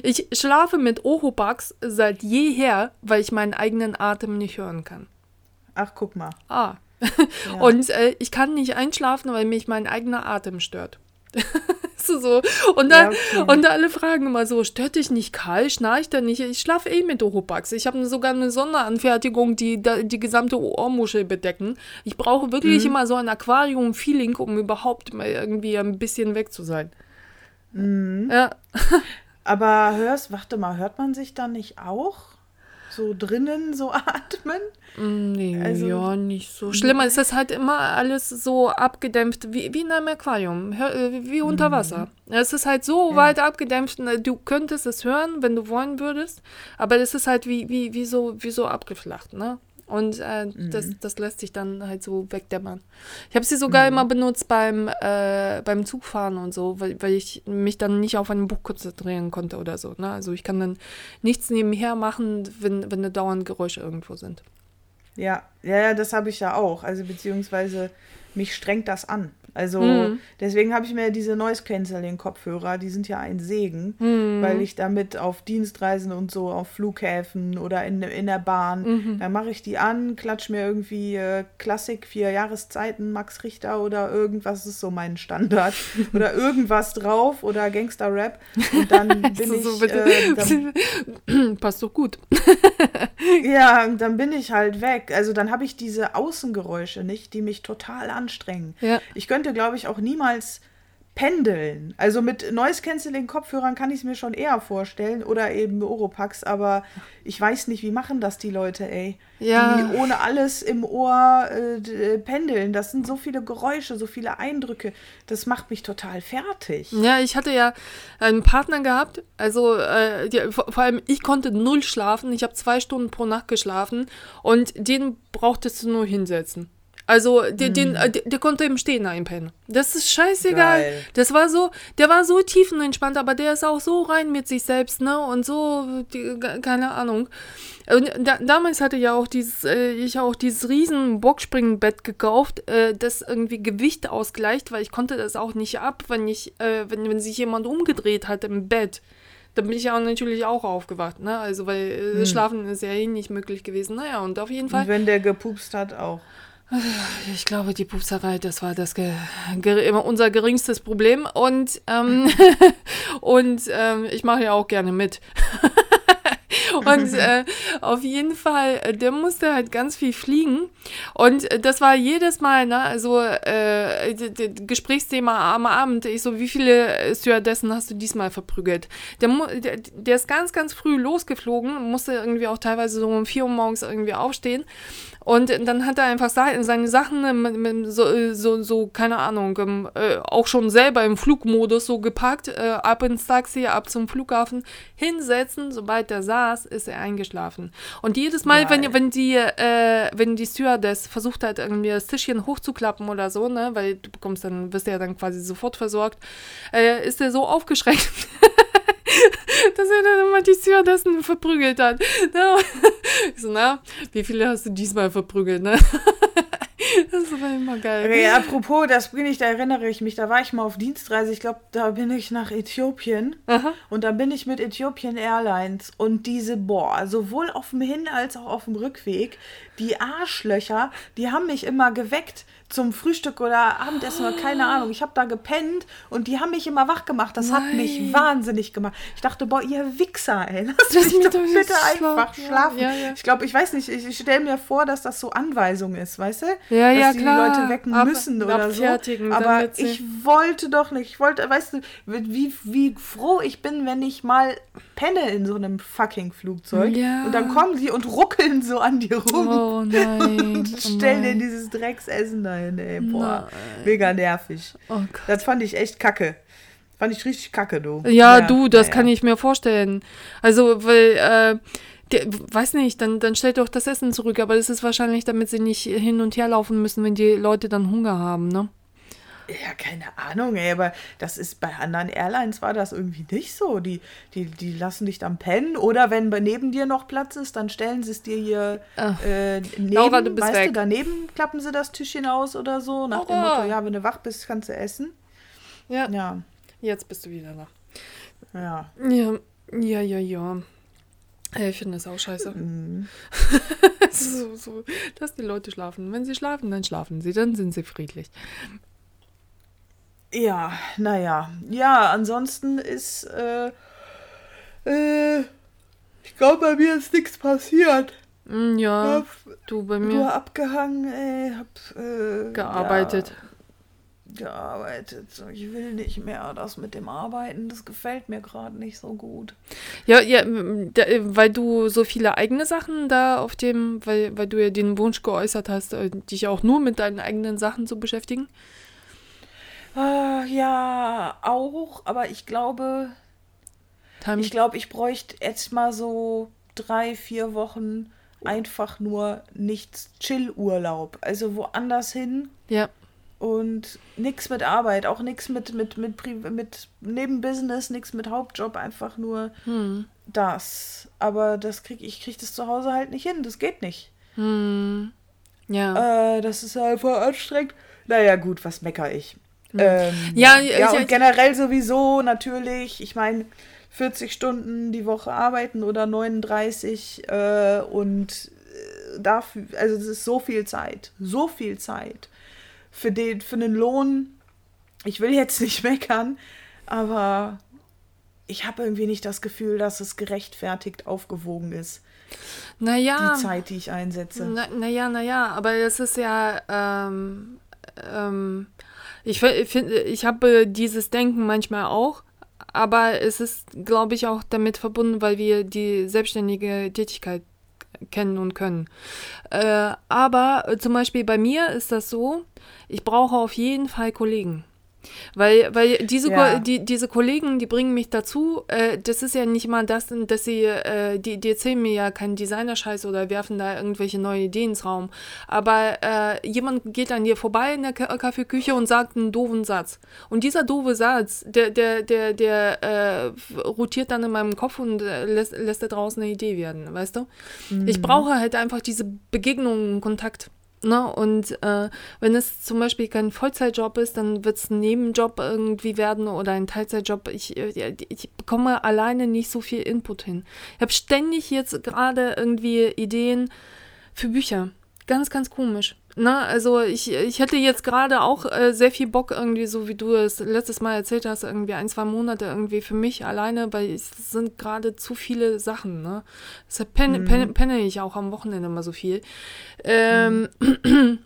Ich schlafe mit Ohobax seit jeher, weil ich meinen eigenen Atem nicht hören kann. Ach, guck mal. Ah, ja. Und äh, ich kann nicht einschlafen, weil mich mein eigener Atem stört. So. Und, dann, ja, okay. Und alle fragen immer so, stört dich nicht kalt, schnarcht er nicht? Ich schlafe eh mit Oropax. Ich habe sogar eine Sonderanfertigung, die die gesamte Ohrmuschel bedecken. Ich brauche wirklich mhm. immer so ein Aquarium-Feeling, um überhaupt mal irgendwie ein bisschen weg zu sein. Mhm. Ja. Aber hörst, warte mal, hört man sich dann nicht auch? So drinnen so atmen? Nee, also, ja, nicht so schlimm. Es ist halt immer alles so abgedämpft, wie, wie in einem Aquarium, wie unter Wasser. Es ist halt so ja. weit abgedämpft, du könntest es hören, wenn du wollen würdest, aber es ist halt wie, wie, wie, so, wie so abgeflacht, ne? Und äh, mhm. das, das lässt sich dann halt so wegdämmern. Ich habe sie sogar mhm. immer benutzt beim, äh, beim Zugfahren und so, weil, weil ich mich dann nicht auf ein Buch konzentrieren konnte oder so. Ne? Also ich kann dann nichts nebenher machen, wenn, wenn da dauernd Geräusche irgendwo sind. Ja, ja, das habe ich ja auch. Also beziehungsweise mich strengt das an. Also mhm. deswegen habe ich mir diese Noise-Canceling-Kopfhörer, die sind ja ein Segen, mhm. weil ich damit auf Dienstreisen und so, auf Flughäfen oder in, in der Bahn, mhm. da mache ich die an, klatsch mir irgendwie äh, Klassik, vier Jahreszeiten, Max Richter oder irgendwas, ist so mein Standard, oder irgendwas drauf oder Gangster-Rap und dann bin ich... So, äh, dann, passt doch gut. Ja, und dann bin ich halt weg. Also dann habe ich diese Außengeräusche nicht, die mich total anstrengen. Ja. Ich könnte glaube ich, auch niemals pendeln. Also mit Noise-Canceling-Kopfhörern kann ich es mir schon eher vorstellen oder eben Oropax, aber ich weiß nicht, wie machen das die Leute, ey? Ja. Die ohne alles im Ohr äh, pendeln. Das sind so viele Geräusche, so viele Eindrücke. Das macht mich total fertig. Ja, ich hatte ja einen Partner gehabt, also äh, die, vor, vor allem ich konnte null schlafen. Ich habe zwei Stunden pro Nacht geschlafen und den brauchtest du nur hinsetzen. Also, der, den, der, der konnte im Stehen einpennen. Das ist scheißegal. Geil. Das war so, der war so tiefenentspannt, aber der ist auch so rein mit sich selbst, ne? Und so, die, keine Ahnung. Und da, damals hatte ja auch dieses, äh, ich auch dieses riesen Boxspringbett gekauft, äh, das irgendwie Gewicht ausgleicht, weil ich konnte das auch nicht ab, wenn ich, äh, wenn, wenn sich jemand umgedreht hat im Bett. Da bin ich ja natürlich auch aufgewacht, ne? Also, weil äh, hm. Schlafen ist ja eh nicht möglich gewesen. Naja, und auf jeden Fall. Und wenn der gepupst hat, auch. Ich glaube, die Pupserei, das war das ge- ge- unser geringstes Problem. Und, ähm, und ähm, ich mache ja auch gerne mit. Und äh, auf jeden Fall, der musste halt ganz viel fliegen. Und das war jedes Mal, ne, also äh, d- d- Gesprächsthema am Abend. Ich so, wie viele Stewardessen hast du diesmal verprügelt? Der, mu- der, der ist ganz, ganz früh losgeflogen, musste irgendwie auch teilweise so um vier Uhr morgens irgendwie aufstehen. Und dann hat er einfach seine Sachen mit, mit so, so, so, keine Ahnung, äh, auch schon selber im Flugmodus so gepackt, äh, ab ins Taxi, ab zum Flughafen, hinsetzen. Sobald er saß, ist er eingeschlafen. Und jedes Mal, wenn, wenn, die, äh, wenn die Stewardess versucht hat, irgendwie das Tischchen hochzuklappen oder so, ne, weil du bekommst dann, wirst ja dann quasi sofort versorgt, äh, ist er so aufgeschreckt, dass er dann immer die Stewardessen verprügelt hat. Ich so, na, wie viele hast du diesmal verprügelt, ne? Das war immer geil. Okay, apropos, das bin ich, da erinnere ich mich, da war ich mal auf Dienstreise, ich glaube, da bin ich nach Äthiopien. Aha. Und da bin ich mit Äthiopien Airlines und diese, boah, sowohl auf dem Hin- als auch auf dem Rückweg, die Arschlöcher, die haben mich immer geweckt zum Frühstück oder Abendessen oder keine Ahnung. Ich habe da gepennt und die haben mich immer wach gemacht. Das Nein. hat mich wahnsinnig gemacht. Ich dachte, boah, ihr Wichser, ey, lasst das mich doch bitte einfach schlafen. schlafen. Ja, ja. Ich glaube, ich weiß nicht, ich, ich stelle mir vor, dass das so Anweisung ist, weißt du? Ja, dass ja, die klar. Leute wecken ab, müssen oder so. Aber ich wollte doch nicht. Ich wollte, weißt du, wie, wie froh ich bin, wenn ich mal penne in so einem fucking Flugzeug. Ja. Und dann kommen sie und ruckeln so an dir rum. Oh nein. Und stellen dir oh dieses Drecksessen dahin, ey. Boah, nein. Mega nervig. Oh Gott. Das fand ich echt kacke. Fand ich richtig kacke, du. Ja, ja du, das ja. kann ich mir vorstellen. Also, weil, äh, der, weiß nicht, dann, dann stellt doch das Essen zurück, aber das ist wahrscheinlich, damit sie nicht hin und her laufen müssen, wenn die Leute dann Hunger haben, ne? Ja, keine Ahnung, ey, aber das ist bei anderen Airlines war das irgendwie nicht so. Die, die, die lassen dich dann pennen oder wenn neben dir noch Platz ist, dann stellen sie es dir hier äh, neben, Laura, du bist weißt weg. Du, daneben klappen sie das Tischchen aus oder so. Nach oh, dem Motto, ja, wenn du wach bist, kannst du essen. Ja, ja. Jetzt bist du wieder wach. Ja. Ja, ja, ja, ja. Ich finde das auch scheiße. Mhm. so, so. Lass die Leute schlafen. Wenn sie schlafen, dann schlafen sie. Dann sind sie friedlich. Ja, naja. Ja, ansonsten ist, äh, äh, ich glaube, bei mir ist nichts passiert. Ja, hab du bei mir. Nur abgehangen, ey, hab, äh, gearbeitet. Ja, gearbeitet. Ich will nicht mehr das mit dem Arbeiten, das gefällt mir gerade nicht so gut. Ja, ja, weil du so viele eigene Sachen da auf dem, weil, weil du ja den Wunsch geäußert hast, dich auch nur mit deinen eigenen Sachen zu beschäftigen. Uh, ja, auch, aber ich glaube, Time. ich glaube, ich bräuchte jetzt mal so drei, vier Wochen einfach nur nichts, Chill-Urlaub, also woanders hin. Ja. Und nichts mit Arbeit, auch nichts mit, mit, mit, mit, mit Nebenbusiness, nichts mit Hauptjob, einfach nur hm. das. Aber das krieg, ich kriege das zu Hause halt nicht hin, das geht nicht. Hm. Ja. Uh, das ist einfach anstrengend. Naja, gut, was meckere ich? Ähm, ja, ja, ja, und ich, generell sowieso natürlich, ich meine, vierzig Stunden die Woche arbeiten oder neununddreißig äh, und dafür, also das ist so viel Zeit, so viel Zeit für den, für den Lohn, ich will jetzt nicht meckern, aber ich habe irgendwie nicht das Gefühl, dass es gerechtfertigt aufgewogen ist. Naja. Die Zeit, die ich einsetze. Na, naja, naja, aber es ist ja, ähm, ähm, Ich finde, ich habe dieses Denken manchmal auch, aber es ist, glaube ich, auch damit verbunden, weil wir die selbstständige Tätigkeit kennen und können. Äh, aber äh, zum Beispiel bei mir ist das so, ich brauche auf jeden Fall Kollegen. Weil, weil diese, ja. Ko- die, diese Kollegen, die bringen mich dazu, äh, das ist ja nicht mal das, dass sie, äh, die, die erzählen mir ja keinen Designer-Scheiß oder werfen da irgendwelche neuen Ideen ins Raum. Aber äh, jemand geht an dir vorbei in der K- Kaffeeküche und sagt einen doofen Satz. Und dieser doofe Satz, der, der, der, der äh, rotiert dann in meinem Kopf und äh, lässt, lässt da draußen eine Idee werden, weißt du? Mhm. Ich brauche halt einfach diese Begegnungen, Kontakt. Ne? Und äh, wenn es zum Beispiel kein Vollzeitjob ist, dann wird es ein Nebenjob irgendwie werden oder ein Teilzeitjob. Ich, ich, ich bekomme alleine nicht so viel Input hin. Ich habe ständig jetzt gerade irgendwie Ideen für Bücher. Ganz, ganz komisch. Na, also ich, ich hätte jetzt gerade auch äh, sehr viel Bock irgendwie, so wie du es letztes Mal erzählt hast, irgendwie ein, zwei Monate irgendwie für mich alleine, weil es sind gerade zu viele Sachen, ne? Deshalb penne, mhm. penne, penne ich auch am Wochenende immer so viel. Ähm, mhm.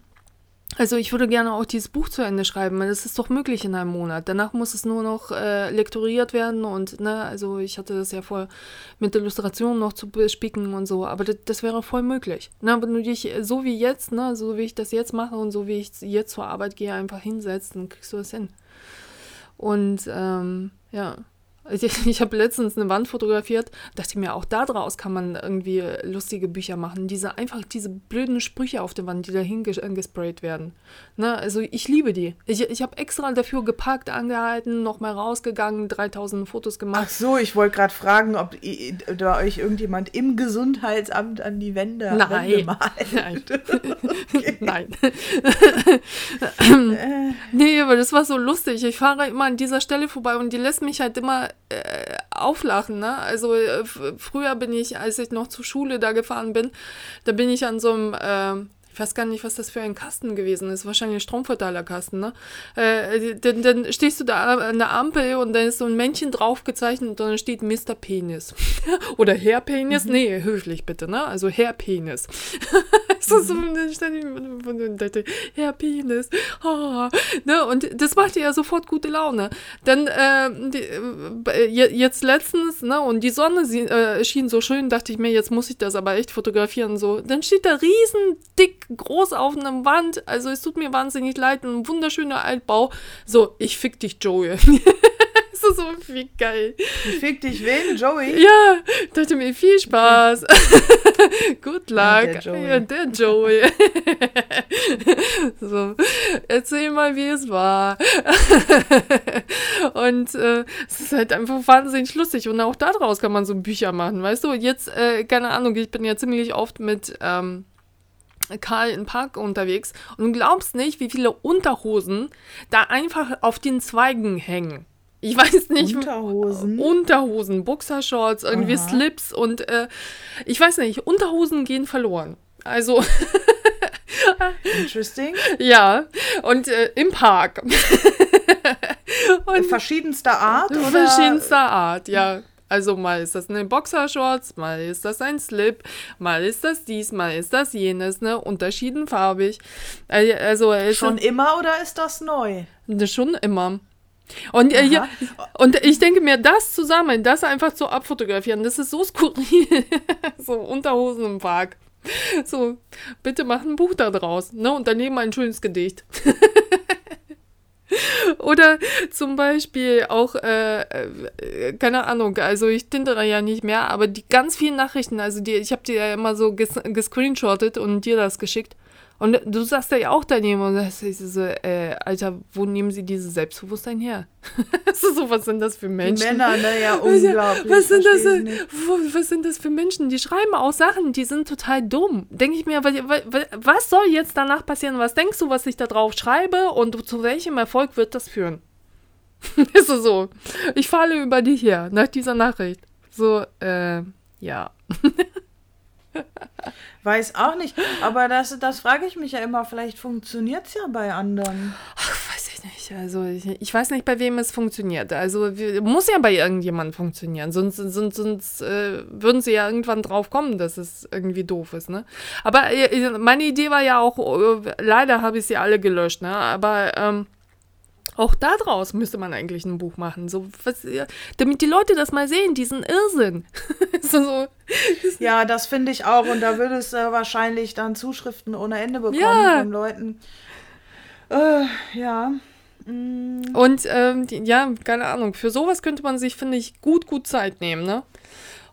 Also ich würde gerne auch dieses Buch zu Ende schreiben, weil das ist doch möglich in einem Monat. Danach muss es nur noch äh, lektoriert werden und, ne, also ich hatte das ja vor, mit Illustrationen noch zu bespicken und so, aber das, das wäre voll möglich. Ne, wenn du dich so wie jetzt, ne, so wie ich das jetzt mache und so wie ich jetzt zur Arbeit gehe, einfach hinsetzt, dann kriegst du das hin. Und, ähm, ja... Ich, ich habe letztens eine Wand fotografiert, dachte mir, auch da draus kann man irgendwie lustige Bücher machen. Diese einfach diese blöden Sprüche auf der Wand, die da hingesprayt werden. Ne? Also ich liebe die. Ich, ich habe extra dafür geparkt, angehalten, nochmal rausgegangen, dreitausend Fotos gemacht. Ach so, ich wollte gerade fragen, ob ihr, da euch irgendjemand im Gesundheitsamt an die Wände, Nein. Wände malt. Nein. Okay. Nein. äh. Nee, aber das war so lustig. Ich fahre immer an dieser Stelle vorbei und die lässt mich halt immer Äh, auflachen, ne? Also f- früher bin ich, als ich noch zur Schule da gefahren bin, da bin ich an so einem, äh, ich weiß gar nicht, was das für ein Kasten gewesen ist, wahrscheinlich ein Stromverteilerkasten, ne? Äh, dann, dann stehst du da an der Ampel und dann ist so ein Männchen drauf gezeichnet und dann steht Mister Penis. Oder Herr Penis, mhm. nee, höflich bitte, ne? Also Herr Penis. So, so, Herr Penis. Oh, ne? Und das macht dir ja sofort gute Laune. Dann äh, die, jetzt letztens, ne, und die Sonne sie, äh, schien so schön, dachte ich mir, jetzt muss ich das aber echt fotografieren. So. Dann steht da riesen dick, groß auf einer Wand. Also es tut mir wahnsinnig leid, ein wunderschöner Altbau. So, ich fick dich, Joey. Das ist so viel geil. Ich fick dich wen, Joey? Ja, dachte mir, viel Spaß. Good luck. Ja, der Joey. So, erzähl mal, wie es war. Und äh, es ist halt einfach wahnsinnig lustig. Und auch daraus kann man so Bücher machen, weißt du? Jetzt, äh, keine Ahnung, ich bin ja ziemlich oft mit... Ähm, Karl im Park unterwegs und du glaubst nicht, wie viele Unterhosen da einfach auf den Zweigen hängen. Ich weiß nicht. Unterhosen? Unterhosen, Boxershorts, irgendwie Aha. Slips und äh, ich weiß nicht, Unterhosen gehen verloren. Also... Interesting. Ja, und äh, im Park. Und verschiedenster Art? Oder? Verschiedenster Art, ja. Also mal ist das eine Boxershorts, mal ist das ein Slip, mal ist das dies, mal ist das jenes, ne? Unterschiedenfarbig. Also, also schon immer oder ist das neu? Schon immer. Und, äh, ja, und ich denke mir, das zusammen, das einfach so abfotografieren, das ist so skurril. So Unterhosen im Park. So, bitte mach ein Buch da draus, ne? Und daneben ein schönes Gedicht. Oder zum Beispiel auch, äh, äh, keine Ahnung, also ich tintere ja nicht mehr, aber die ganz vielen Nachrichten, also die, ich habe die ja immer so ges- gescreenshottet und dir das geschickt. Und du sagst ja auch daneben und sagst so, äh, Alter, wo nehmen sie dieses Selbstbewusstsein her? So, was sind das für Menschen? Die Männer, naja, unglaublich. Was sind, das, was sind das für Menschen? Die schreiben auch Sachen, die sind total dumm. Denke ich mir, was soll jetzt danach passieren? Was denkst du, was ich da drauf schreibe und zu welchem Erfolg wird das führen? Ist so, ich falle über dich her, nach dieser Nachricht. So, äh, ja. Weiß auch nicht, aber das, das frage ich mich ja immer, vielleicht funktioniert es ja bei anderen. Ach, weiß ich nicht, also ich, ich weiß nicht, bei wem es funktioniert, also muss ja bei irgendjemandem funktionieren, sonst, sonst, sonst äh, würden sie ja irgendwann drauf kommen, dass es irgendwie doof ist, ne? Aber äh, meine Idee war ja auch, äh, leider habe ich sie alle gelöscht, ne? Aber ähm, auch daraus müsste man eigentlich ein Buch machen, so, was, ja, damit die Leute das mal sehen, diesen Irrsinn. so, so. Ja, das finde ich auch und da würdest du äh, wahrscheinlich dann Zuschriften ohne Ende bekommen ja. von Leuten. Äh, ja. Mm. Und ähm, die, ja, keine Ahnung, für sowas könnte man sich, finde ich, gut, gut Zeit nehmen, ne?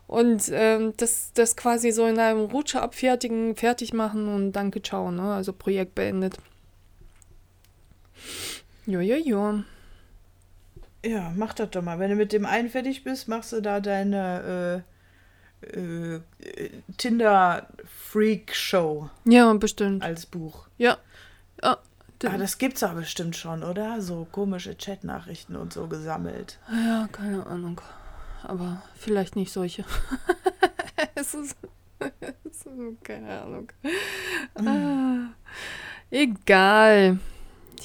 Und ähm, das, das quasi so in einem Rutsch abfertigen, fertig machen und danke, ciao, ne? Also Projekt beendet. Jojojo. Ja, mach das doch mal. Wenn du mit dem einen fertig bist, machst du da deine äh, äh, Tinder-Freak-Show. Ja, bestimmt. Als Buch. Ja. Oh, d- ah, das gibt's aber bestimmt schon, oder? So komische Chat-Nachrichten und so gesammelt. Ja, keine Ahnung. Aber vielleicht nicht solche. Es ist... Keine Ahnung. Mhm. Ah. Egal.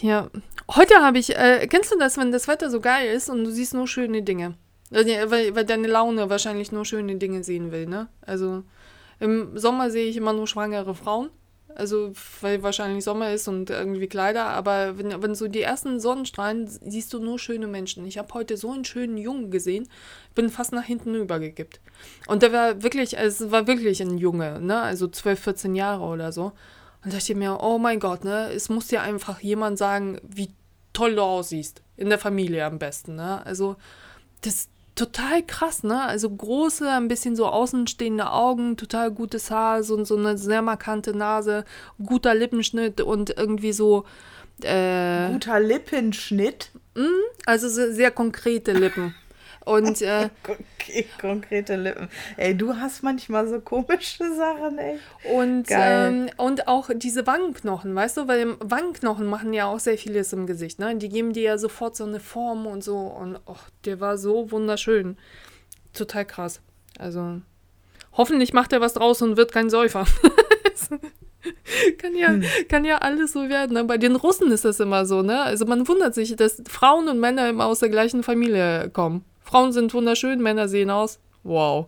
Ja. Heute habe ich, äh, kennst du das, wenn das Wetter so geil ist und du siehst nur schöne Dinge? Weil, weil deine Laune wahrscheinlich nur schöne Dinge sehen will, ne? Also im Sommer sehe ich immer nur schwangere Frauen. Also, weil wahrscheinlich Sommer ist und irgendwie Kleider, aber wenn, wenn so die ersten Sonnenstrahlen, siehst du nur schöne Menschen. Ich habe heute so einen schönen Jungen gesehen, bin fast nach hinten übergekippt. Und der war wirklich, es war wirklich ein Junge, ne, also zwölf, vierzehn Jahre oder so. Und da dachte ich mir, oh mein Gott, ne, es muss dir einfach jemand sagen, wie toll du aussiehst. In der Familie am besten, ne, also das ist total krass, ne, also große, ein bisschen so außenstehende Augen, total gutes Haar, so, so eine sehr markante Nase, guter Lippenschnitt und irgendwie so, äh... Guter Lippenschnitt? Mh, also sehr, sehr konkrete Lippen. Und, äh, okay, konkrete Lippen. Ey, du hast manchmal so komische Sachen, ey. Und, ähm, und auch diese Wangenknochen, weißt du, weil Wangenknochen machen ja auch sehr vieles im Gesicht, ne? Die geben dir ja sofort so eine Form und so. Und oh, der war so wunderschön. Total krass. Also, hoffentlich macht er was draus und wird kein Säufer. Kann ja, hm. kann ja alles so werden. Ne? Bei den Russen ist das immer so, ne? Also man wundert sich, dass Frauen und Männer immer aus der gleichen Familie kommen. Frauen sind wunderschön, Männer sehen aus. Wow.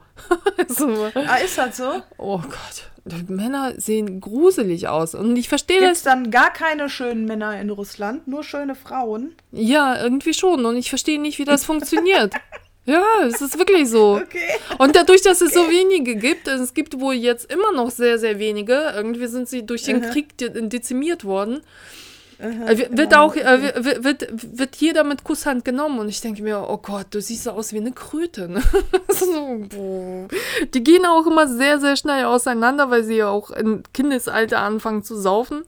Ah, ist das so? Oh Gott. Die Männer sehen gruselig aus. Und ich verstehe das. Gibt's dann gar keine schönen Männer in Russland, nur schöne Frauen? Ja, irgendwie schon. Und ich verstehe nicht, wie das funktioniert. Ja, es ist wirklich so. Okay. Und dadurch, dass es okay. so wenige gibt, es gibt wohl jetzt immer noch sehr, sehr wenige. Irgendwie sind sie durch den uh-huh. Krieg de- dezimiert worden. Uh-huh. W- wird auch, okay. äh, w- wird, wird jeder mit Kusshand genommen. Und ich denke mir, oh Gott, du siehst so aus wie eine Kröte. Ne? So, die gehen auch immer sehr, sehr schnell auseinander, weil sie ja auch im Kindesalter anfangen zu saufen.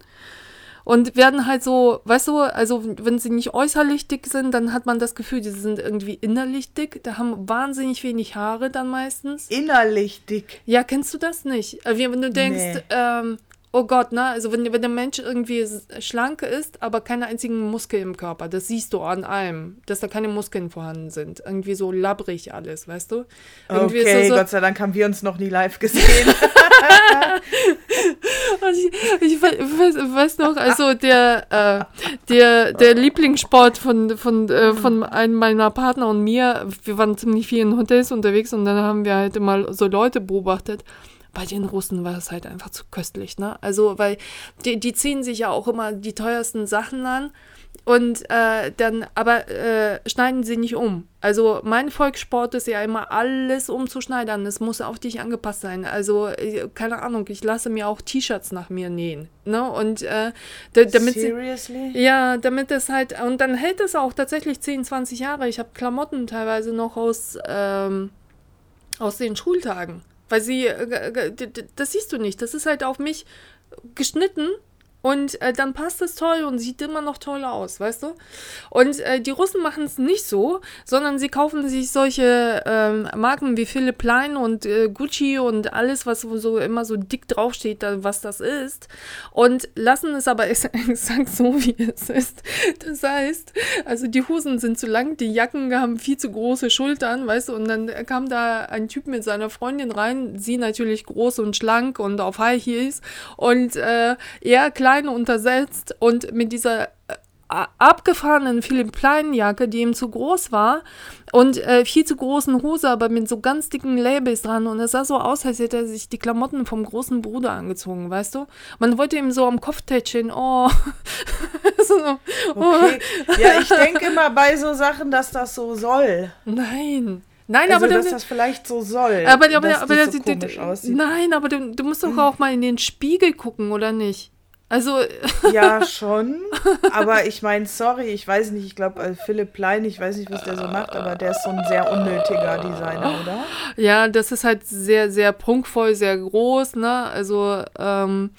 Und werden halt so, weißt du, also wenn sie nicht äußerlich dick sind, dann hat man das Gefühl, die sind irgendwie innerlich dick. Da haben wahnsinnig wenig Haare dann meistens. Innerlich dick? Ja, kennst du das nicht? Wenn du denkst, nee. ähm, oh Gott, ne? Also wenn, wenn der Mensch irgendwie schlank ist, aber keine einzigen Muskeln im Körper, das siehst du an allem, dass da keine Muskeln vorhanden sind. Irgendwie so labbrig alles, weißt du? Irgendwie okay, so, so Gott sei Dank haben wir uns noch nie live gesehen. ich, ich weiß, weiß noch, also der, äh, der, der Lieblingssport von, von, äh, von einem meiner Partner und mir, wir waren ziemlich viel in Hotels unterwegs und dann haben wir halt immer so Leute beobachtet. Bei den Russen war es halt einfach zu köstlich, ne? Also, weil die, die ziehen sich ja auch immer die teuersten Sachen an und äh, dann, aber äh, schneiden sie nicht um. Also, mein Volkssport ist ja immer alles umzuschneidern. Es muss auf dich angepasst sein. Also, keine Ahnung, ich lasse mir auch T-Shirts nach mir nähen, ne? Und äh, da, damit Seriously? Sie, ja, damit das halt, und dann hält es auch tatsächlich zehn, zwanzig Jahre. Ich habe Klamotten teilweise noch aus, ähm, aus den Schultagen. Weil sie, das siehst du nicht, das ist halt auf mich geschnitten und äh, dann passt das toll und sieht immer noch toll aus, weißt du? Und äh, die Russen machen es nicht so, sondern sie kaufen sich solche ähm, Marken wie Philipp Plein und äh, Gucci und alles, was so immer so dick draufsteht, was das ist und lassen es aber exakt so, wie es ist. Das heißt, also die Hosen sind zu lang, die Jacken haben viel zu große Schultern, weißt du? Und dann kam da ein Typ mit seiner Freundin rein, sie natürlich groß und schlank und auf High Heels und äh, er klein untersetzt und mit dieser abgefahrenen, vielen kleinen Jacke, die ihm zu groß war und äh, viel zu großen Hose, aber mit so ganz dicken Labels dran und es sah so aus, als hätte er sich die Klamotten vom großen Bruder angezogen, weißt du? Man wollte ihm so am Kopf tätscheln, oh. so, oh. Okay. Ja, ich denke immer bei so Sachen, dass das so soll. Nein. Nein, also, aber dass dann, das vielleicht so soll, aber, aber, dass aber, das so komisch d- d- aussieht. Nein, aber du, du musst doch hm. auch mal in den Spiegel gucken, oder nicht? Also ja, schon, aber ich meine, sorry, ich weiß nicht, ich glaube, also Philipp Plein, ich weiß nicht, was der so macht, aber der ist so ein sehr unnötiger Designer, oder? Ja, das ist halt sehr, sehr prunkvoll, sehr groß, ne, also ähm,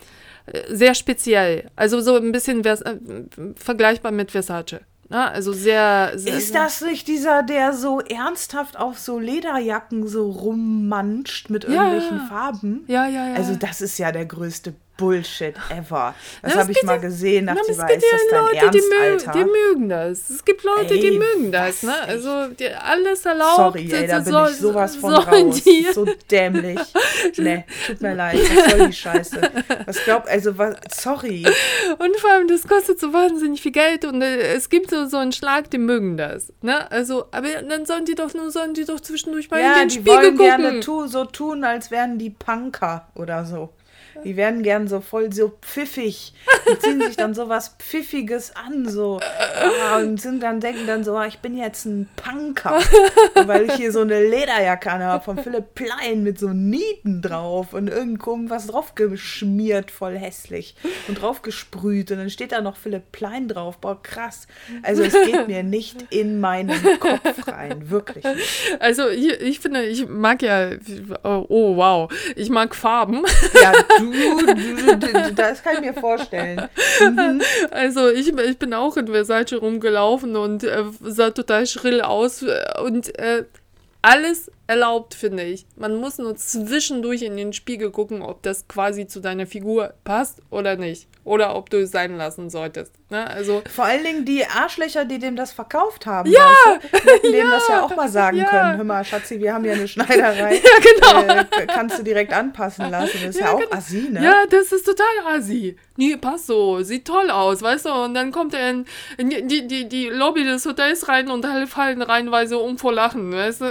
sehr speziell, also so ein bisschen Vers- äh, vergleichbar mit Versace. Na, also sehr, sehr, ist das nicht dieser, der so ernsthaft auf so Lederjacken so rummanscht mit ja, irgendwelchen ja. Farben? Ja, ja, ja. Also das ist ja der größte Bullshit ever. Das habe ich mal gesehen, nach dem weiß, das dein Ernst, Alter. Die mögen das. Es gibt Leute, ey, die mögen das, ne? Also die, alles erlaubt. Sorry, ey, da so, bin ich sowas von raus. Die? So dämlich. Nee, tut mir leid. Was soll die Scheiße? Was glaubt, also, was, sorry. Und vor allem, das kostet so wahnsinnig viel Geld und äh, es gibt so, so einen Schlag, die mögen das, ne? Also, aber dann sollen die doch nur, sollen die doch zwischendurch mal ja, in den Spiegel gucken. Ja, die wollen gerne tu, so tun, als wären die Punker oder so. Die werden gern so voll so pfiffig. Die ziehen sich dann so was Pfiffiges an, so. Ah, und sind dann, denken dann so, ah, ich bin jetzt ein Punker. Und weil ich hier so eine Lederjacke habe von Philipp Plein mit so Nieten drauf und irgendwo was draufgeschmiert, voll hässlich. Und draufgesprüht. Und dann steht da noch Philipp Plein drauf. Boah, krass. Also es geht mir nicht in meinen Kopf rein. Wirklich nicht. Also ich, ich finde, ich mag ja, oh, oh wow, ich mag Farben. Ja, du. Das kann ich mir vorstellen. Mhm. Also ich, ich bin auch in Versace rumgelaufen und äh, sah total schrill aus und äh, alles erlaubt, finde ich. Man muss nur zwischendurch in den Spiegel gucken, ob das quasi zu deiner Figur passt oder nicht. Oder ob du es sein lassen solltest. Ne? Also vor allen Dingen die Arschlöcher, die dem das verkauft haben. Ja! Weißt du? Die dem ja. das ja auch mal sagen ja. können. Hör mal, Schatzi, wir haben ja eine Schneiderei. Ja, genau. Äh, kannst du direkt anpassen lassen. Das ist ja, ja auch genau. assi, ne? Ja, das ist total assi. Nee, passt so. Sieht toll aus, weißt du? Und dann kommt er in, in die, die, die Lobby des Hotels rein und alle fallen reihenweise um vor Lachen, weißt du?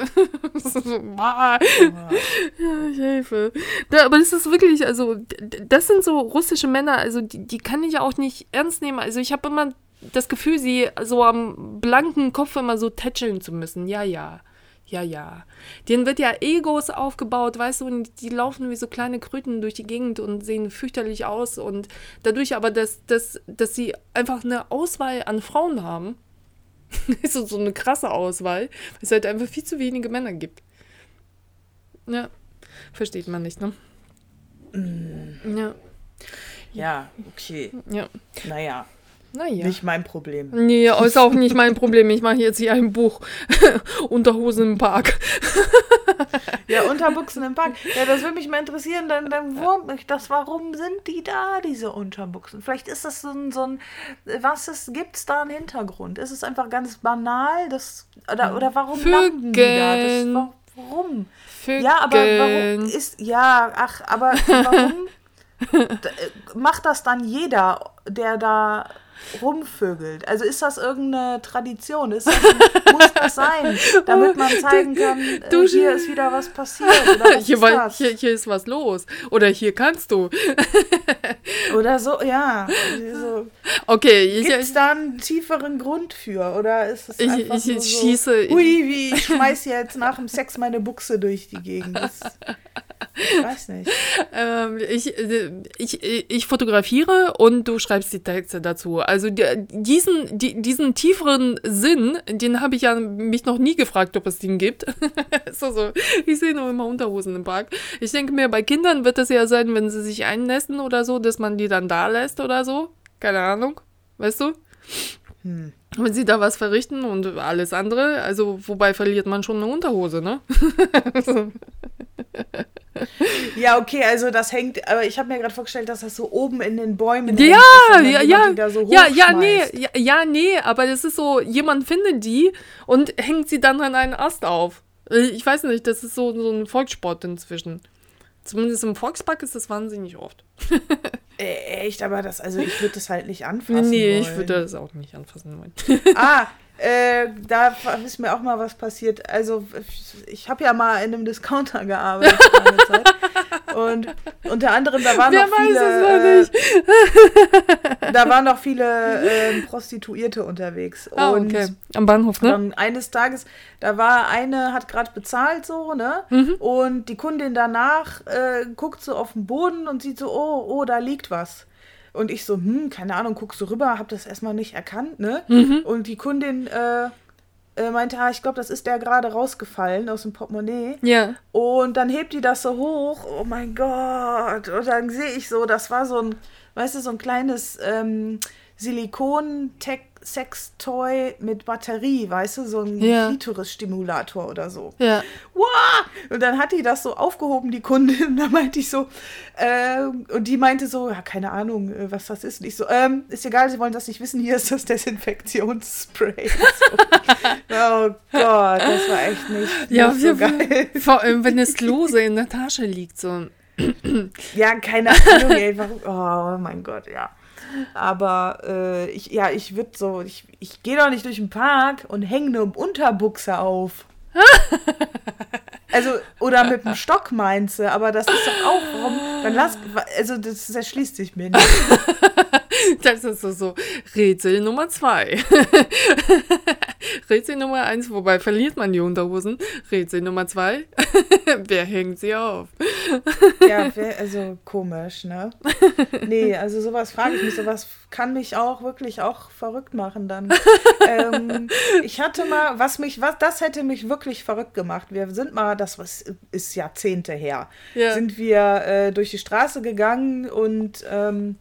Ja, ich helfe. Da, aber das ist wirklich, also, das sind so russische Männer, also, die, die kann ich auch nicht ernst nehmen. Also, ich habe immer das Gefühl, sie so am blanken Kopf immer so tätscheln zu müssen. Ja, ja. Ja, ja. Denen wird ja Egos aufgebaut, weißt du, und die laufen wie so kleine Kröten durch die Gegend und sehen fürchterlich aus. Und dadurch aber, dass, dass, dass sie einfach eine Auswahl an Frauen haben, ist so eine krasse Auswahl, weil es halt einfach viel zu wenige Männer gibt. Ja, versteht man nicht, ne? Mm. Ja. Ja, okay. Ja. Naja. Naja. Nicht mein Problem. Nee, ist auch nicht mein Problem. Ich mache jetzt hier ein Buch. Unterhosen im Park. Ja, Unterbuchsen im Park. Ja, das würde mich mal interessieren. Dann, dann wurmt mich das. Warum sind die da, diese Unterbuchsen? Vielleicht ist das so ein... So ein was ist, gibt's da einen Hintergrund? Ist es einfach ganz banal? Das, oder, oder warum landen die da? Das, warum? Warum? Fücken. Ja, aber warum ist... Ja, ach, aber warum macht das dann jeder, der da rumvögelt? Also ist das irgendeine Tradition? Ist das ein, muss das sein, damit man zeigen kann, äh, hier ist wieder was passiert? Oder was hier, ist war, hier, hier ist was los. Oder hier kannst du. Oder so, ja. So. Okay, gibt es da einen tieferen Grund für? Oder ist es einfach ich, ich nur so, schieße, hui, wie ich schmeiße jetzt nach dem Sex meine Buchse durch die Gegend. Das, ich weiß nicht. Ähm, ich, ich, ich fotografiere und du schreibst die Texte dazu. Also diesen, diesen tieferen Sinn, den habe ich ja mich noch nie gefragt, ob es den gibt. so, so. Ich sehe nur immer Unterhosen im Park. Ich denke mir, bei Kindern wird das ja sein, wenn sie sich einnässen oder so, dass man die dann da lässt oder so. Keine Ahnung. Weißt du? Hm. Wenn sie da was verrichten und alles andere. Also, wobei verliert man schon eine Unterhose, ne? Ja, okay, also das hängt, aber ich habe mir gerade vorgestellt, dass das so oben in den Bäumen ja, hängt. Ja, ja, da so ja, ja, nee, ja, ja, nee, aber das ist so, jemand findet die und hängt sie dann an einen Ast auf. Ich weiß nicht, das ist so, so ein Volkssport inzwischen. Zumindest im Volkspark ist das wahnsinnig oft. Echt, aber das, also ich würde das halt nicht anfassen Nee, wollen. ich würde das auch nicht anfassen wollen. Ah, Äh, da ist mir auch mal was passiert. Also, ich, ich habe ja mal in einem Discounter gearbeitet. Zeit. Und unter anderem, da waren Wer noch weiß viele. Es noch nicht. Äh, da waren noch viele äh, Prostituierte unterwegs. Ah, und okay. Am Bahnhof, ne? Dann eines Tages, da war eine, hat gerade bezahlt, so, ne? Mhm. Und die Kundin danach äh, guckt so auf den Boden und sieht so: oh, oh, da liegt was. Und ich so, hm, keine Ahnung, guckst du rüber, hab das erstmal nicht erkannt, ne? Mhm. Und die Kundin äh, äh, meinte, ah, ich glaube, das ist der gerade rausgefallen aus dem Portemonnaie. Ja. Und dann hebt die das so hoch, oh mein Gott. Und dann sehe ich so, das war so ein, weißt du, so ein kleines ähm, Silikon-Sex-Toy mit Batterie, weißt du, so ein ja. Klitoris-Stimulator oder so. Ja. Wow! Und dann hat die das so aufgehoben, die Kundin, da meinte ich so, äh, und die meinte so, ja, keine Ahnung, was das ist. Und ich so, ähm, ist egal, sie wollen das nicht wissen, hier ist das Desinfektionsspray. So. Oh Gott, das war echt nicht, ja, nicht so geil. Vor allem, wenn es lose in der Tasche liegt, so. Ja, keine Ahnung, ey, warum, oh mein Gott, ja. Aber äh, ich, ja, ich würde so, ich, ich gehe doch nicht durch den Park und hänge nur im Unterbuchse auf. Also, oder mit dem Stock meinst du, aber das ist doch auch, warum, dann lass, also das, das erschließt sich mir nicht. Das ist so, so Rätsel Nummer zwei. Rätsel Nummer eins, wobei verliert man die Unterhosen. Rätsel Nummer zwei, wer hängt sie auf? Ja, wer, also komisch, ne? Nee, also sowas frage ich mich, sowas kann mich auch wirklich auch verrückt machen dann. ähm, ich hatte mal, was mich, was, das hätte mich wirklich verrückt gemacht. Wir sind mal, das was, ist Jahrzehnte her, ja. sind wir äh, durch die Straße gegangen und ähm,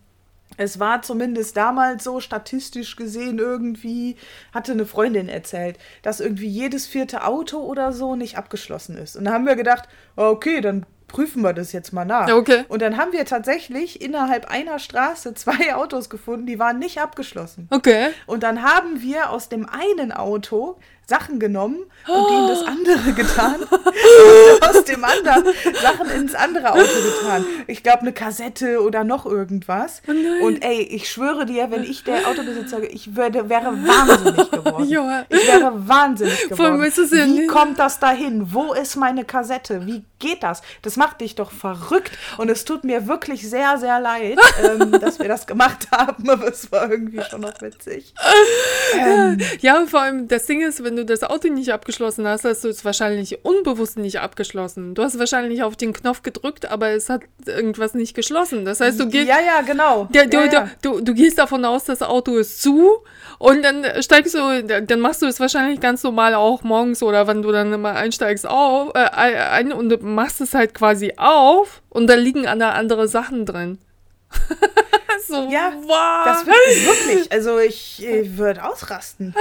es war zumindest damals so, statistisch gesehen irgendwie, hatte eine Freundin erzählt, dass irgendwie jedes vierte Auto oder so nicht abgeschlossen ist. Und da haben wir gedacht, okay, dann prüfen wir das jetzt mal nach. Okay. Und dann haben wir tatsächlich innerhalb einer Straße zwei Autos gefunden, die waren nicht abgeschlossen. Okay. Und dann haben wir aus dem einen Auto Sachen genommen und oh. denen das andere getan und aus dem anderen Sachen ins andere Auto getan. Ich glaube, eine Kassette oder noch irgendwas. Oh, und ey, ich schwöre dir, wenn ich der Autobesitzer, ich würde, wäre wahnsinnig geworden. Joa. Ich wäre wahnsinnig geworden. Wie ja kommt das dahin? Wo ist meine Kassette? Wie geht das? Das macht dich doch verrückt und es tut mir wirklich sehr, sehr leid, ähm, dass wir das gemacht haben, aber es war irgendwie schon noch witzig. Ähm, ja, und vor allem, das Ding ist, wenn Wenn du das Auto nicht abgeschlossen hast, hast du es wahrscheinlich unbewusst nicht abgeschlossen. Du hast wahrscheinlich auf den Knopf gedrückt, aber es hat irgendwas nicht geschlossen. Das heißt, du gehst... Ja, ja, genau. Du, ja, du, ja. Du, du gehst davon aus, das Auto ist zu und dann steigst du, dann machst du es wahrscheinlich ganz normal auch morgens oder wenn du dann immer einsteigst auf, äh, ein und machst es halt quasi auf und da liegen andere Sachen drin. So, ja, wow. Das wirklich, wirklich. Also ich äh, würde ausrasten.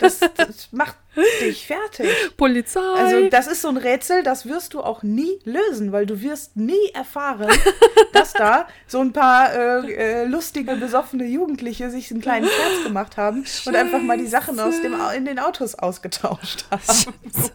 Das, das macht dich fertig. Polizei. Also das ist so ein Rätsel, das wirst du auch nie lösen, weil du wirst nie erfahren, dass da so ein paar äh, äh, lustige, besoffene Jugendliche sich einen kleinen Scherz gemacht haben Scheiße. Und einfach mal die Sachen aus dem, in den Autos ausgetauscht haben. Scheiße.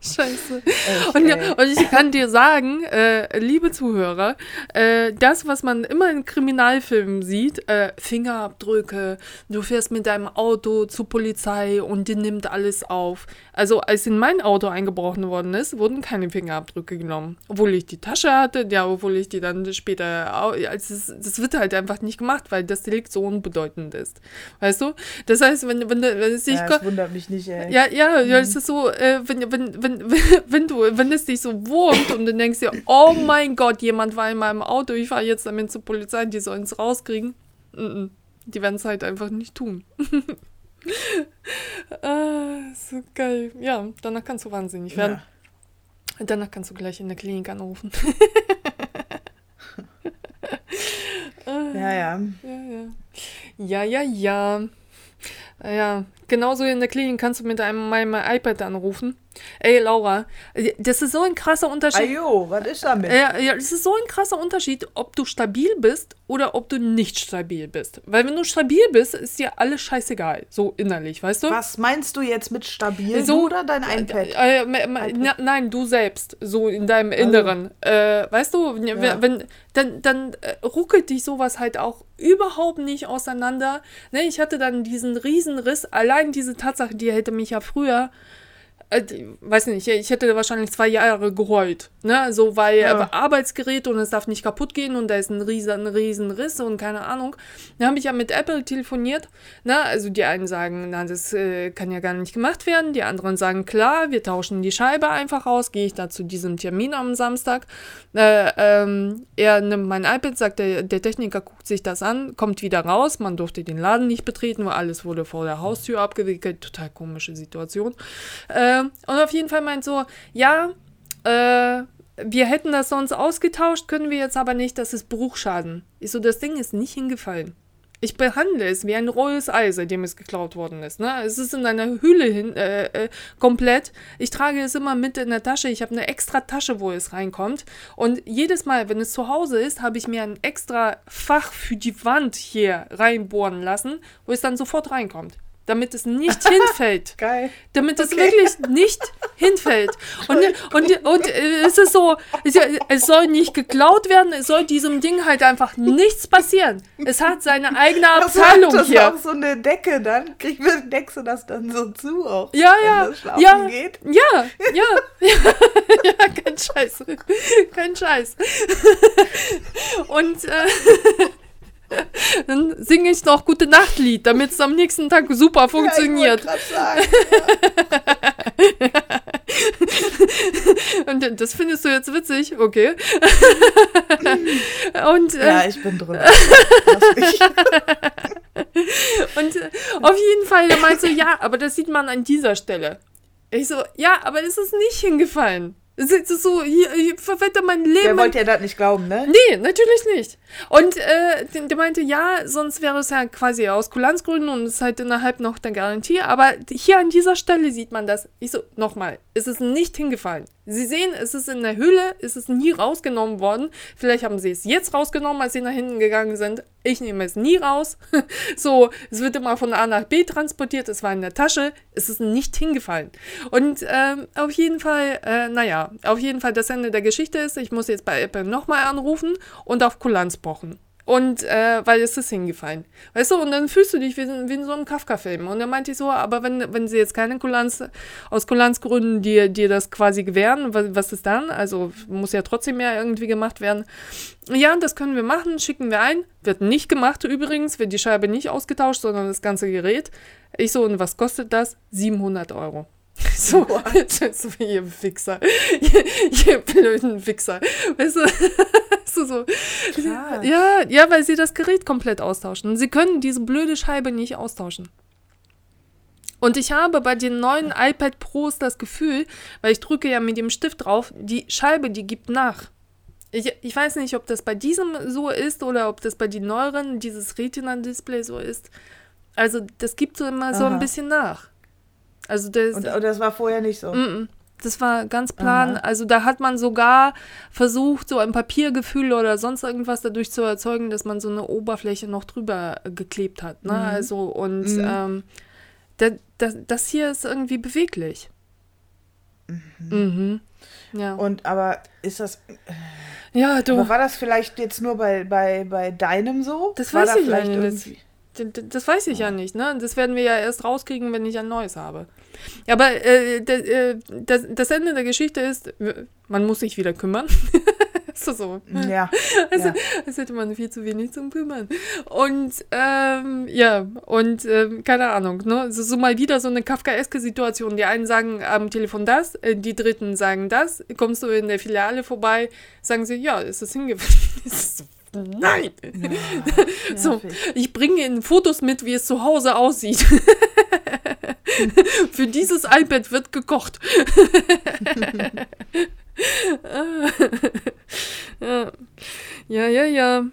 Scheiße. Echt, und, ja, und ich kann dir sagen, äh, liebe Zuhörer, äh, das, was man immer in Kriminalfilmen sieht, äh, Fingerabdrücke, du fährst mit deinem Auto zur Polizei und die nimmt alles auf. Also als in mein Auto eingebrochen worden ist, wurden keine Fingerabdrücke genommen. Obwohl ich die Tasche hatte, ja, obwohl ich die dann später, also das, das wird halt einfach nicht gemacht, weil das Delikt so unbedeutend ist. Weißt du? Das heißt, wenn, wenn, wenn es dich... Ja, das wundert mich nicht, ey. Ja, ja, mhm. ja es ist so, äh, wenn Wenn, wenn, wenn, du, wenn es dich so wurmt und du denkst dir, oh mein Gott, jemand war in meinem Auto, ich fahre jetzt damit zur Polizei, die sollen es rauskriegen. Die werden es halt einfach nicht tun. ah, so geil. Ja, danach kannst du wahnsinnig werden. Ja. Danach kannst du gleich in der Klinik anrufen. ja, ja. Ja, ja, ja. ja. Ja, genauso in der Klinik kannst du mit einem, meinem iPad anrufen. Ey, Laura, das ist so ein krasser Unterschied. Ajo, was ist damit? Ja, ja, das ist so ein krasser Unterschied, ob du stabil bist oder ob du nicht stabil bist. Weil wenn du stabil bist, ist dir alles scheißegal, so innerlich, weißt du? Was meinst du jetzt mit stabil so, oder dein iPad? Äh, äh, äh, iPad? Nein, du selbst, so in deinem Inneren. Also. Äh, weißt du, ja. wenn, dann, dann äh, ruckelt dich sowas halt auch überhaupt nicht auseinander. Ne, ich hatte dann diesen Riesenriss, allein diese Tatsache, die hätte mich ja früher... weiß nicht, ich hätte wahrscheinlich zwei Jahre geheult, ne, so, weil ja. Arbeitsgerät und es darf nicht kaputt gehen und da ist ein riesen, riesen Riss und keine Ahnung. Dann habe ich ja mit Apple telefoniert, ne, also die einen sagen, na, das äh, kann ja gar nicht gemacht werden, die anderen sagen, klar, wir tauschen die Scheibe einfach aus, gehe ich da zu diesem Termin am Samstag, äh, ähm, er nimmt mein iPad, sagt, der, der Techniker guckt sich das an, kommt wieder raus, man durfte den Laden nicht betreten, weil alles wurde vor der Haustür abgewickelt, total komische Situation, äh, und auf jeden Fall meint so, ja, äh, wir hätten das sonst ausgetauscht, können wir jetzt aber nicht, das ist Bruchschaden. Ich so, das Ding ist nicht hingefallen. Ich behandle es wie ein rohes Ei, seitdem es geklaut worden ist. Ne? Es ist in einer Hülle hin, äh, äh, komplett. Ich trage es immer mit in der Tasche. Ich habe eine extra Tasche, wo es reinkommt. Und jedes Mal, wenn es zu Hause ist, habe ich mir ein extra Fach für die Wand hier reinbohren lassen, wo es dann sofort reinkommt. Damit es nicht hinfällt. Geil. Damit es okay. wirklich nicht hinfällt. Und, und, und es ist so, es soll nicht geklaut werden, es soll diesem Ding halt einfach nichts passieren. Es hat seine eigene Abteilung das hier. Das ist auch so eine Decke dann. Kriegt man, deckst du das dann so zu auch? Ja, ja. Wenn das schlafen ja, geht? Ja, ja. Ja, ja, kein Scheiß. Kein Scheiß. Und... Äh, dann singe ich noch Gute-Nacht-Lied, damit es am nächsten Tag super funktioniert. Ja, ich wollte gerade sagen, ja. Und das findest du jetzt witzig, okay. Und, äh, ja, ich bin drin. Und äh, auf jeden Fall, der meinte so, ja, aber das sieht man an dieser Stelle. Ich so, ja, aber es ist nicht hingefallen. So, hier, hier verwette mein Leben. Der wollte ja das nicht glauben, ne? Nee, natürlich nicht. Und äh, der, der meinte, ja, sonst wäre es ja quasi aus Kulanzgründen und es ist halt innerhalb noch der Garantie. Aber hier an dieser Stelle sieht man das. Ich so, nochmal, es ist nicht hingefallen. Sie sehen, es ist in der Hülle, es ist nie rausgenommen worden. Vielleicht haben sie es jetzt rausgenommen, als sie nach hinten gegangen sind. Ich nehme es nie raus. So, es wird immer von A nach B transportiert. Es war in der Tasche. Es ist nicht hingefallen. Und ähm, auf jeden Fall, äh, naja, auf jeden Fall das Ende der Geschichte ist, ich muss jetzt bei Apple nochmal anrufen und auf Kulanz pochen. Und, äh, weil es ist hingefallen. Weißt du, und dann fühlst du dich wie, wie in so einem Kafka-Film. Und dann meinte ich so, aber wenn, wenn sie jetzt keine Kulanz, aus Kulanzgründen dir, dir das quasi gewähren, was, was ist dann? Also muss ja trotzdem ja irgendwie gemacht werden. Ja, das können wir machen, schicken wir ein. Wird nicht gemacht übrigens, wird die Scheibe nicht ausgetauscht, sondern das ganze Gerät. Ich so, und was kostet das? siebenhundert Euro. So, so wie ihr Wichser. Ihr, ihr blöden Wichser. Weißt du, so. Klar. Ja, ja, weil sie das Gerät komplett austauschen. Sie können diese blöde Scheibe nicht austauschen. Und ich habe bei den neuen iPad Pros das Gefühl, weil ich drücke ja mit dem Stift drauf, die Scheibe, die gibt nach. Ich, ich weiß nicht, ob das bei diesem so ist oder ob das bei den neueren, dieses Retina-Display so ist. Also das gibt so immer Aha. so ein bisschen nach. Also das, und, und das war vorher nicht so? M-m. Das war ganz plan. Aha. Also da hat man sogar versucht, so ein Papiergefühl oder sonst irgendwas dadurch zu erzeugen, dass man so eine Oberfläche noch drüber geklebt hat. Ne? Mhm. Also und mhm. ähm, da, da, das hier ist irgendwie beweglich. Mhm. Mhm. Ja. Und aber ist das... Ja, du. Aber war das vielleicht jetzt nur bei, bei, bei deinem so? Das war weiß da ich vielleicht irgendwie... Das weiß ich ja nicht, ne? Das werden wir ja erst rauskriegen, wenn ich ein neues habe. Aber äh, das, äh, das, das Ende der Geschichte ist, man muss sich wieder kümmern. so, so. Ja. Also, ja. Als hätte man viel zu wenig zum Kümmern. Und ähm, ja, und äh, keine Ahnung, ne? Es ist so mal wieder so eine kafkaeske Situation. Die einen sagen am Telefon das, äh, die Dritten sagen das. Kommst du in der Filiale vorbei, sagen sie, ja, ist das hingefallen. Nein! Ja, so, ich bringe Ihnen Fotos mit, wie es zu Hause aussieht. Für dieses iPad wird gekocht. ja, ja, ja.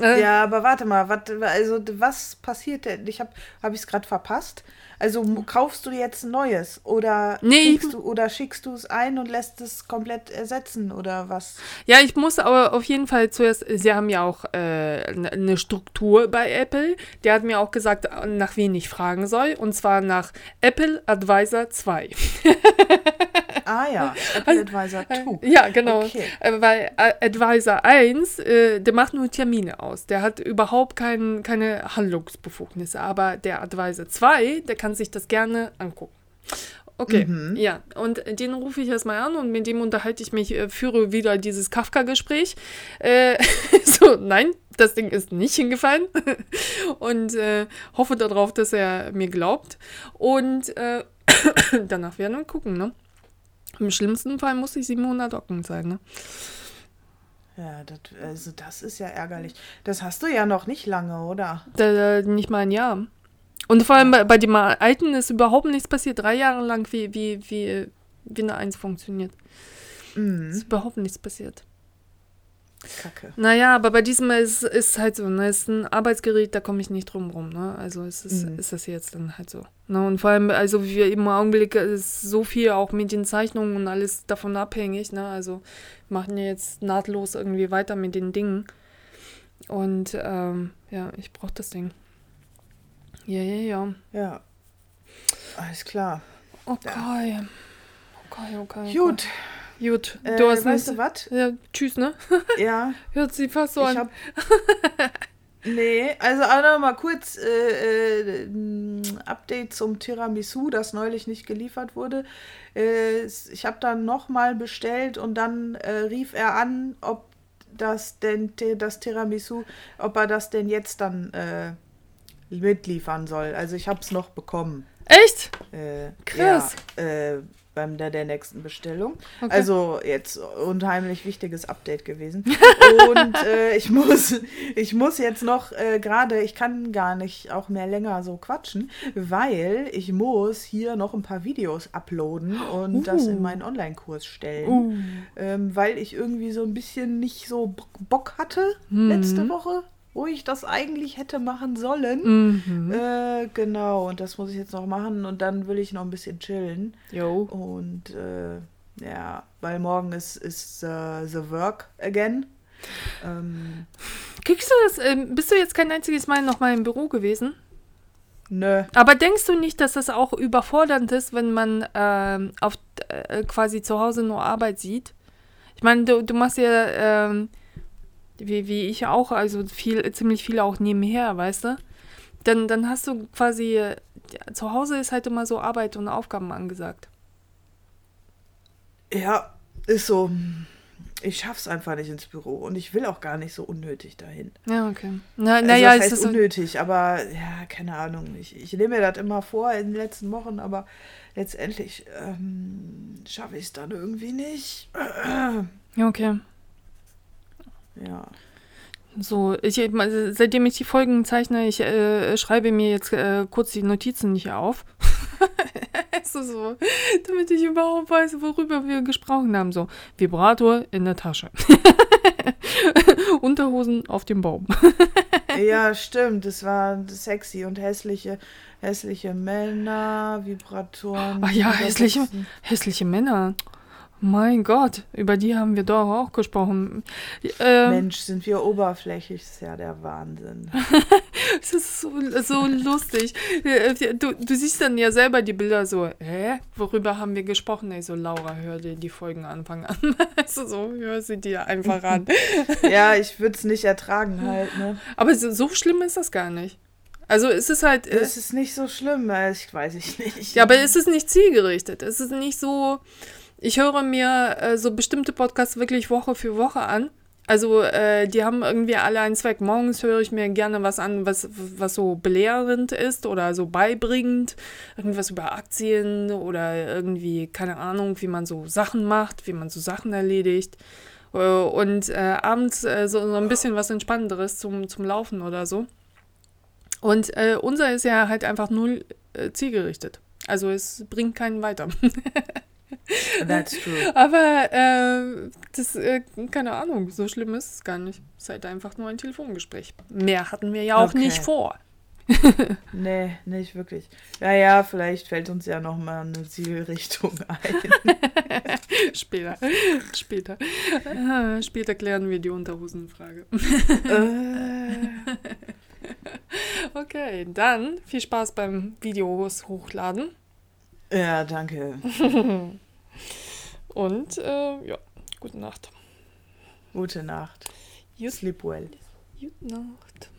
Ja, aber warte mal, wat, also was passiert denn? Ich habe hab ich es gerade verpasst? Also kaufst du jetzt ein neues oder, nee, schickst du, oder schickst du es ein und lässt es komplett ersetzen oder was? Ja, ich muss aber auf jeden Fall zuerst, sie haben ja auch äh, eine Struktur bei Apple, der hat mir auch gesagt, nach wen ich fragen soll und zwar nach Apple Advisor zwei. Ah ja, Apple Advisor zwei. Ja, genau, okay. Weil Advisor eins, äh, der macht nur Termine aus, der hat überhaupt kein, keine Handlungsbefugnisse, aber der Advisor zwei, der kann sich das gerne angucken. Okay, mhm. ja, und den rufe ich erstmal an und mit dem unterhalte ich mich, äh, führe wieder dieses Kafka-Gespräch. Äh, so, nein, das Ding ist nicht hingefallen und äh, hoffe darauf, dass er mir glaubt. Und äh, danach werden wir gucken, ne? Im schlimmsten Fall muss ich siebenhundert Ocken sein, ne? Ja, das, also das ist ja ärgerlich. Das hast du ja noch nicht lange, oder? Da, nicht mal ein Jahr. Und vor allem bei, bei dem Alten ist überhaupt nichts passiert. Drei Jahre lang, wie, wie, wie, wie eine Eins funktioniert. Mhm. Ist überhaupt nichts passiert. Kacke. Naja, aber bei diesem ist es halt so, ne, ist ein Arbeitsgerät, da komme ich nicht drum rum, ne, also es ist, mhm. ist das jetzt dann halt so. Ne? Und vor allem, also wie wir im Augenblick, ist so viel auch mit den Zeichnungen und alles davon abhängig, ne, also wir machen ja jetzt nahtlos irgendwie weiter mit den Dingen und ähm, ja, ich brauche das Ding. Ja, ja, ja. Ja, alles klar. Okay, ja. okay, okay. Gut. Okay. Gut, du äh, hast weißt du was? Ja, tschüss, ne? Ja. Hört sich fast so ich an. Hab, nee, also auch noch mal kurz äh, äh, Update zum Tiramisu, das neulich nicht geliefert wurde. Äh, ich habe dann nochmal bestellt und dann äh, rief er an, ob das denn das Tiramisu, ob er das denn jetzt dann äh, mitliefern soll. Also ich habe es noch bekommen. Echt? Äh, Krass. Ja, äh, beim der, der nächsten Bestellung. Okay. Also jetzt unheimlich wichtiges Update gewesen. Und äh, ich muss ich muss jetzt noch äh, gerade, ich kann gar nicht auch mehr länger so quatschen, weil ich muss hier noch ein paar Videos uploaden und uh. das in meinen Online-Kurs stellen. Uh. Ähm, weil ich irgendwie so ein bisschen nicht so Bock hatte mhm. letzte Woche, wo ich das eigentlich hätte machen sollen. Mhm. Äh, genau, und das muss ich jetzt noch machen und dann will ich noch ein bisschen chillen. Jo. Und äh, ja, weil morgen ist, ist uh, the work again. Ähm, Kriegst du das, äh, bist du jetzt kein einziges Mal noch mal im Büro gewesen? Nö. Aber denkst du nicht, dass das auch überfordernd ist, wenn man äh, auf äh, quasi zu Hause nur Arbeit sieht? Ich meine, du, du machst ja... Äh, Wie, wie ich auch, also viel, ziemlich viel auch nebenher, weißt du? Dann, dann hast du quasi, ja, zu Hause ist halt immer so Arbeit und Aufgaben angesagt. Ja, ist so. Ich schaff's einfach nicht ins Büro und ich will auch gar nicht so unnötig dahin. Ja, okay. Na, na also, ja, das heißt ist das unnötig, so aber ja, keine Ahnung. Ich, ich nehme mir das immer vor in den letzten Wochen, aber letztendlich ähm, schaffe ich es dann irgendwie nicht. Ja, okay. Ja. So, ich, seitdem ich die Folgen zeichne, ich äh, schreibe mir jetzt äh, kurz die Notizen nicht auf. Ist so, so, damit ich überhaupt weiß, worüber wir gesprochen haben. So, Vibrator in der Tasche. Unterhosen auf dem Baum. Ja, stimmt. Das waren sexy und hässliche, hässliche Männer, Vibratoren. Ach ja, hässliche, hässliche Männer. Mein Gott, über die haben wir doch auch gesprochen. Ähm, Mensch, sind wir oberflächlich, ist ja der Wahnsinn. Das ist so, so lustig. Du, du siehst dann ja selber die Bilder so, hä, worüber haben wir gesprochen? Ey, so, Laura, hör dir die Folgen Anfang an. Also so, hör sie dir einfach an. Ja, ich würde es nicht ertragen halt, ne? Aber so, so schlimm ist das gar nicht. Also es ist halt... Es ist nicht so schlimm, ich weiß ich nicht. Ja, aber es ist nicht zielgerichtet. Es ist nicht so... Ich höre mir äh, so bestimmte Podcasts wirklich Woche für Woche an. Also äh, die haben irgendwie alle einen Zweck. Morgens höre ich mir gerne was an, was, was so belehrend ist oder so beibringend. Irgendwas über Aktien oder irgendwie, keine Ahnung, wie man so Sachen macht, wie man so Sachen erledigt. Äh, und äh, abends äh, so, so ein bisschen was Entspannenderes zum, zum Laufen oder so. Und äh, unser ist ja halt einfach null äh, zielgerichtet. Also es bringt keinen weiter. That's true. Aber äh, das, äh, keine Ahnung, so schlimm ist es gar nicht. Es ist halt einfach nur ein Telefongespräch. Mehr hatten wir ja auch okay. nicht vor. Nee, nicht wirklich. Naja, vielleicht fällt uns ja nochmal eine Zielrichtung ein. Später. Später. Äh, später klären wir die Unterhosenfrage. äh. Okay, dann viel Spaß beim Videos hochladen. Ja, danke. Und, äh, ja, gute Nacht. Gute Nacht. You sleep well. Gute Nacht.